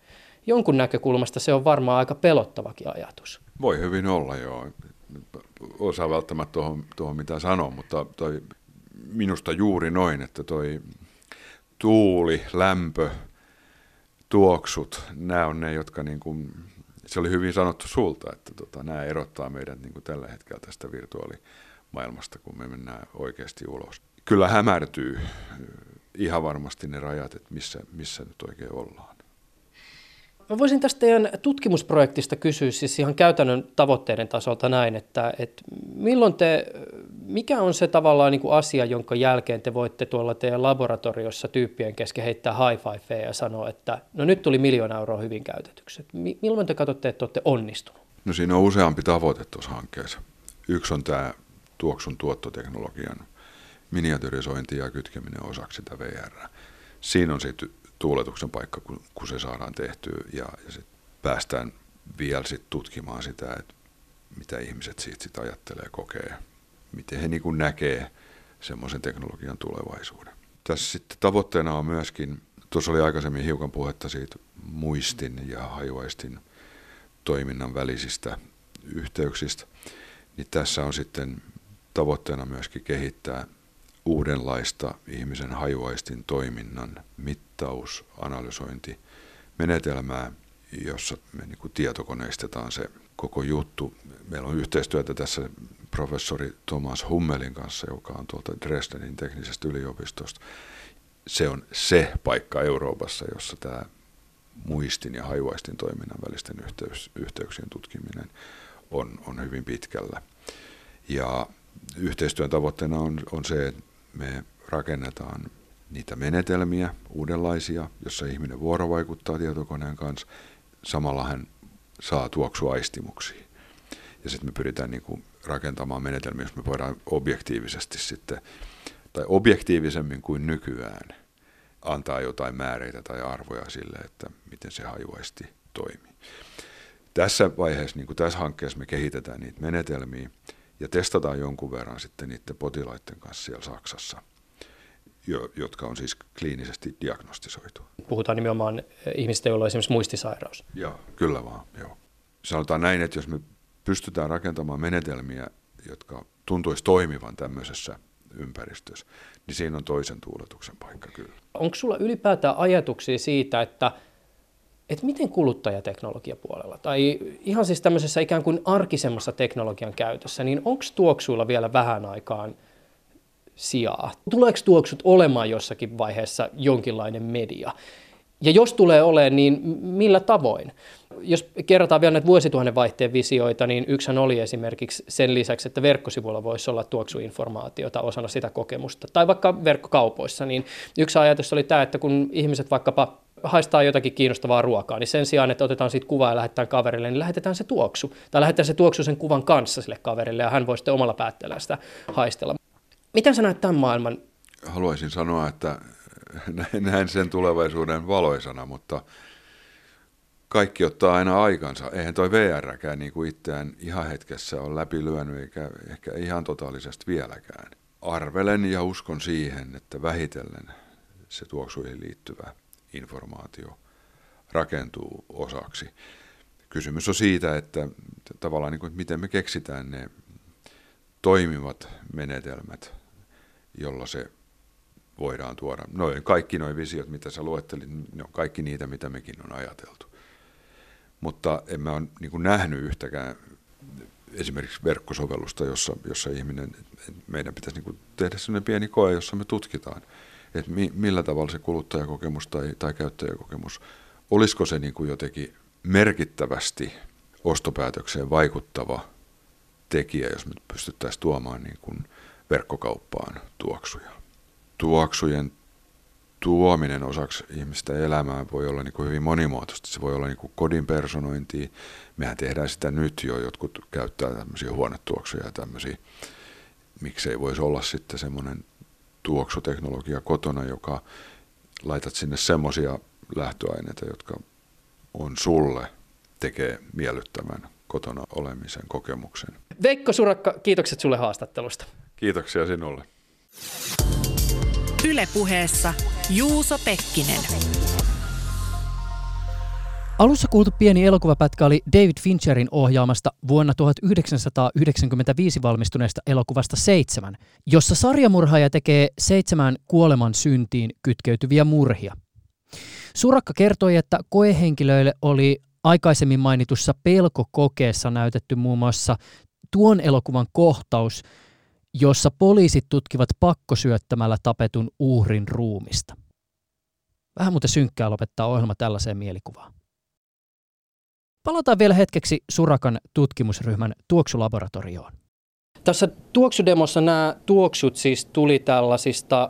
Jonkun näkökulmasta se on varmaan aika pelottavakin ajatus. Voi hyvin olla, joo. Osaa välttämättä tuohon mitä sanoa, mutta minusta juuri noin, että toi tuuli, lämpö, tuoksut, nämä on ne, jotka niin kuin, se oli hyvin sanottu sulta, että nämä erottaa meidät niin kuin tällä hetkellä tästä virtuaalimaailmasta, kun me mennään oikeasti ulos. Kyllä hämärtyy ihan varmasti ne rajat, että missä nyt oikein ollaan. Mä voisin tästä teidän tutkimusprojektista kysyä siis ihan käytännön tavoitteiden tasolta näin, että milloin mikä on se tavallaan niin kuin asia, jonka jälkeen te voitte tuolla teidän laboratoriossa tyyppien kesken heittää high-fivea ja sanoa, että no nyt tuli 1 000 000 euroa hyvin käytetyksi. Milloin te katsotte, että olette onnistunut? No siinä on useampi tavoite tuossa hankkeessa. Yksi on tämä tuoksun tuottoteknologian miniatyrisointi ja kytkeminen osaksi sitä VR. Siinä on sitten tuuletuksen paikka, kun se saadaan tehtyä ja sit päästään vielä sit tutkimaan sitä, että mitä ihmiset siitä sit ajattelee, kokee, miten he niin näkee semmoisen teknologian tulevaisuuden. Tässä sitten tavoitteena on myöskin, tuossa oli aikaisemmin hiukan puhetta siitä muistin ja hajuaistin toiminnan välisistä yhteyksistä, niin tässä on sitten tavoitteena myöskin kehittää uudenlaista ihmisen hajuaistin toiminnan mittausanalysointimenetelmää, jossa me niin kuin tietokoneistetaan se koko juttu. Meillä on yhteistyötä tässä professori Thomas Hummelin kanssa, joka on tuolta Dresdenin teknisestä yliopistosta. Se on se paikka Euroopassa, jossa tämä muistin ja hajuaistin toiminnan välisten yhteyksien tutkiminen on hyvin pitkällä. Ja yhteistyön tavoitteena on se, että me rakennetaan niitä menetelmiä, uudenlaisia, jossa ihminen vuorovaikuttaa tietokoneen kanssa. Samalla hän saa tuoksuaistimuksia. Ja sitten me pyritään niinku rakentamaan menetelmiä, jos me voidaan objektiivisesti sitten, tai objektiivisemmin kuin nykyään, antaa jotain määreitä tai arvoja sille, että miten se hajuaisti toimii. Tässä vaiheessa, niinku tässä hankkeessa me kehitetään niitä menetelmiä, ja testataan jonkun verran sitten niiden potilaiden kanssa siellä Saksassa, jotka on siis kliinisesti diagnostisoitu. Puhutaan nimenomaan ihmistä, joilla on esimerkiksi muistisairaus. Joo, kyllä vaan. Joo. Sanotaan näin, että jos me pystytään rakentamaan menetelmiä, jotka tuntuisi toimivan tämmöisessä ympäristössä, niin siinä on toisen tuuletuksen paikka kyllä. Onko sulla ylipäätään ajatuksia siitä, että miten kuluttajateknologiapuolella tai ihan siis tämmöisessä ikään kuin arkisemmassa teknologian käytössä, niin onko tuoksuilla vielä vähän aikaan sijaa? Tuleeko tuoksut olemaan jossakin vaiheessa jonkinlainen media? Ja jos tulee olemaan, niin millä tavoin? Jos kerrotaan vielä näitä vuosituhannen vaihteen visioita, niin yksihän oli esimerkiksi sen lisäksi, että verkkosivuilla voisi olla tuoksuinformaatiota osana sitä kokemusta. Tai vaikka verkkokaupoissa, niin yksi ajatus oli tämä, että kun ihmiset vaikkapa haistaa jotakin kiinnostavaa ruokaa, niin sen sijaan, että otetaan siitä kuva ja lähetetään kaverille, niin lähetetään se tuoksu. Tai lähetetään se tuoksu sen kuvan kanssa sille kaverille ja hän voi sitten omalla päätteellä sitä haistella. Miten sä näet tämän maailman? Haluaisin sanoa, että näen sen tulevaisuuden valoisana, mutta kaikki ottaa aina aikansa. Eihän toi VR-kään niin kuin itseään ihan hetkessä ole läpilyönyt, eikä ehkä ihan totaalisesti vieläkään. Arvelen ja uskon siihen, että vähitellen se tuoksuihin liittyvä informaatio rakentuu osaksi. Kysymys on siitä, että tavallaan niin kuin, että miten me keksitään ne toimivat menetelmät, jolla se voidaan tuoda. Kaikki nuo visiot, mitä sä luettelit, ne on kaikki niitä, mitä mekin on ajateltu. Mutta en mä ole niin kuin nähnyt yhtäkään esimerkiksi verkkosovellusta, jossa meidän pitäisi niin kuin tehdä sellainen pieni koe, jossa me tutkitaan, että millä tavalla se kuluttajakokemus tai käyttäjäkokemus, olisiko se niin kuin jotenkin merkittävästi ostopäätökseen vaikuttava tekijä, jos me pystyttäisiin tuomaan niin kuin verkkokauppaan tuoksuja. Tuoksujen tuominen osaksi ihmistä elämää voi olla niin kuin hyvin monimuotoista. Se voi olla niin kuin kodin personointia. Mehän tehdään sitä nyt jo. Jotkut käyttää tämmöisiä huonetuoksuja ja tämmöisiä. Miksei voisi olla sitten semmoinen tuoksuteknologia kotona, joka laitat sinne semmoisia lähtöaineita, jotka on sulle, tekee miellyttävän kotona olemisen kokemuksen. Veikko Surakka, kiitokset sulle haastattelusta. Kiitoksia sinulle. Yle Puheessa Juuso Pekkinen. Alussa kuultu pieni elokuvapätkä oli David Fincherin ohjaamasta vuonna 1995 valmistuneesta elokuvasta 7, jossa sarjamurhaaja tekee 7 kuoleman syntiin kytkeytyviä murhia. Surakka kertoi, että koehenkilöille oli aikaisemmin mainitussa pelkokokeessa näytetty muun muassa tuon elokuvan kohtaus, jossa poliisit tutkivat pakkosyöttämällä tapetun uhrin ruumista. Vähän muuten synkkää lopettaa ohjelma tällaiseen mielikuvaan. Palataan vielä hetkeksi Surakan tutkimusryhmän tuoksulaboratorioon. Tässä tuoksudemossa nämä tuoksut siis tuli tällaisista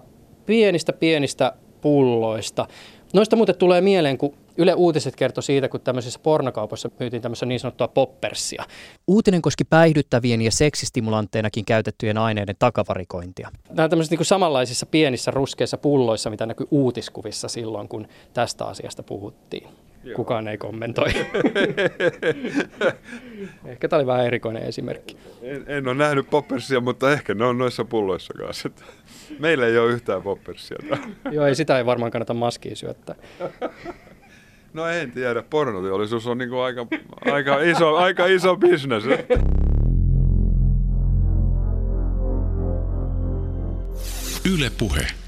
pienistä pulloista. Noista muuten tulee mieleen, kun Yle Uutiset kertoi siitä, kun tämmöisissä pornokaupoissa myytiin tämmöistä niin sanottua poppersia. Uutinen koski päihdyttävien ja seksistimulantteinakin käytettyjen aineiden takavarikointia. Nämä tämmöiset niin kuin samanlaisissa pienissä ruskeissa pulloissa, mitä näkyi uutiskuvissa silloin, kun tästä asiasta puhuttiin. Joo. Kukaan ei kommentoi. Ehkä tämä oli vähän erikoinen esimerkki. En ole nähnyt poppersia, mutta ehkä ne on noissa pulloissa kanssa. Meillä ei ole yhtään poppersia. Joo, ei sitä ei varmaan kannata maskiin syöttää. No en tiedä, pornoteollisuus on niinku aika iso bisnes. Yle Puhe.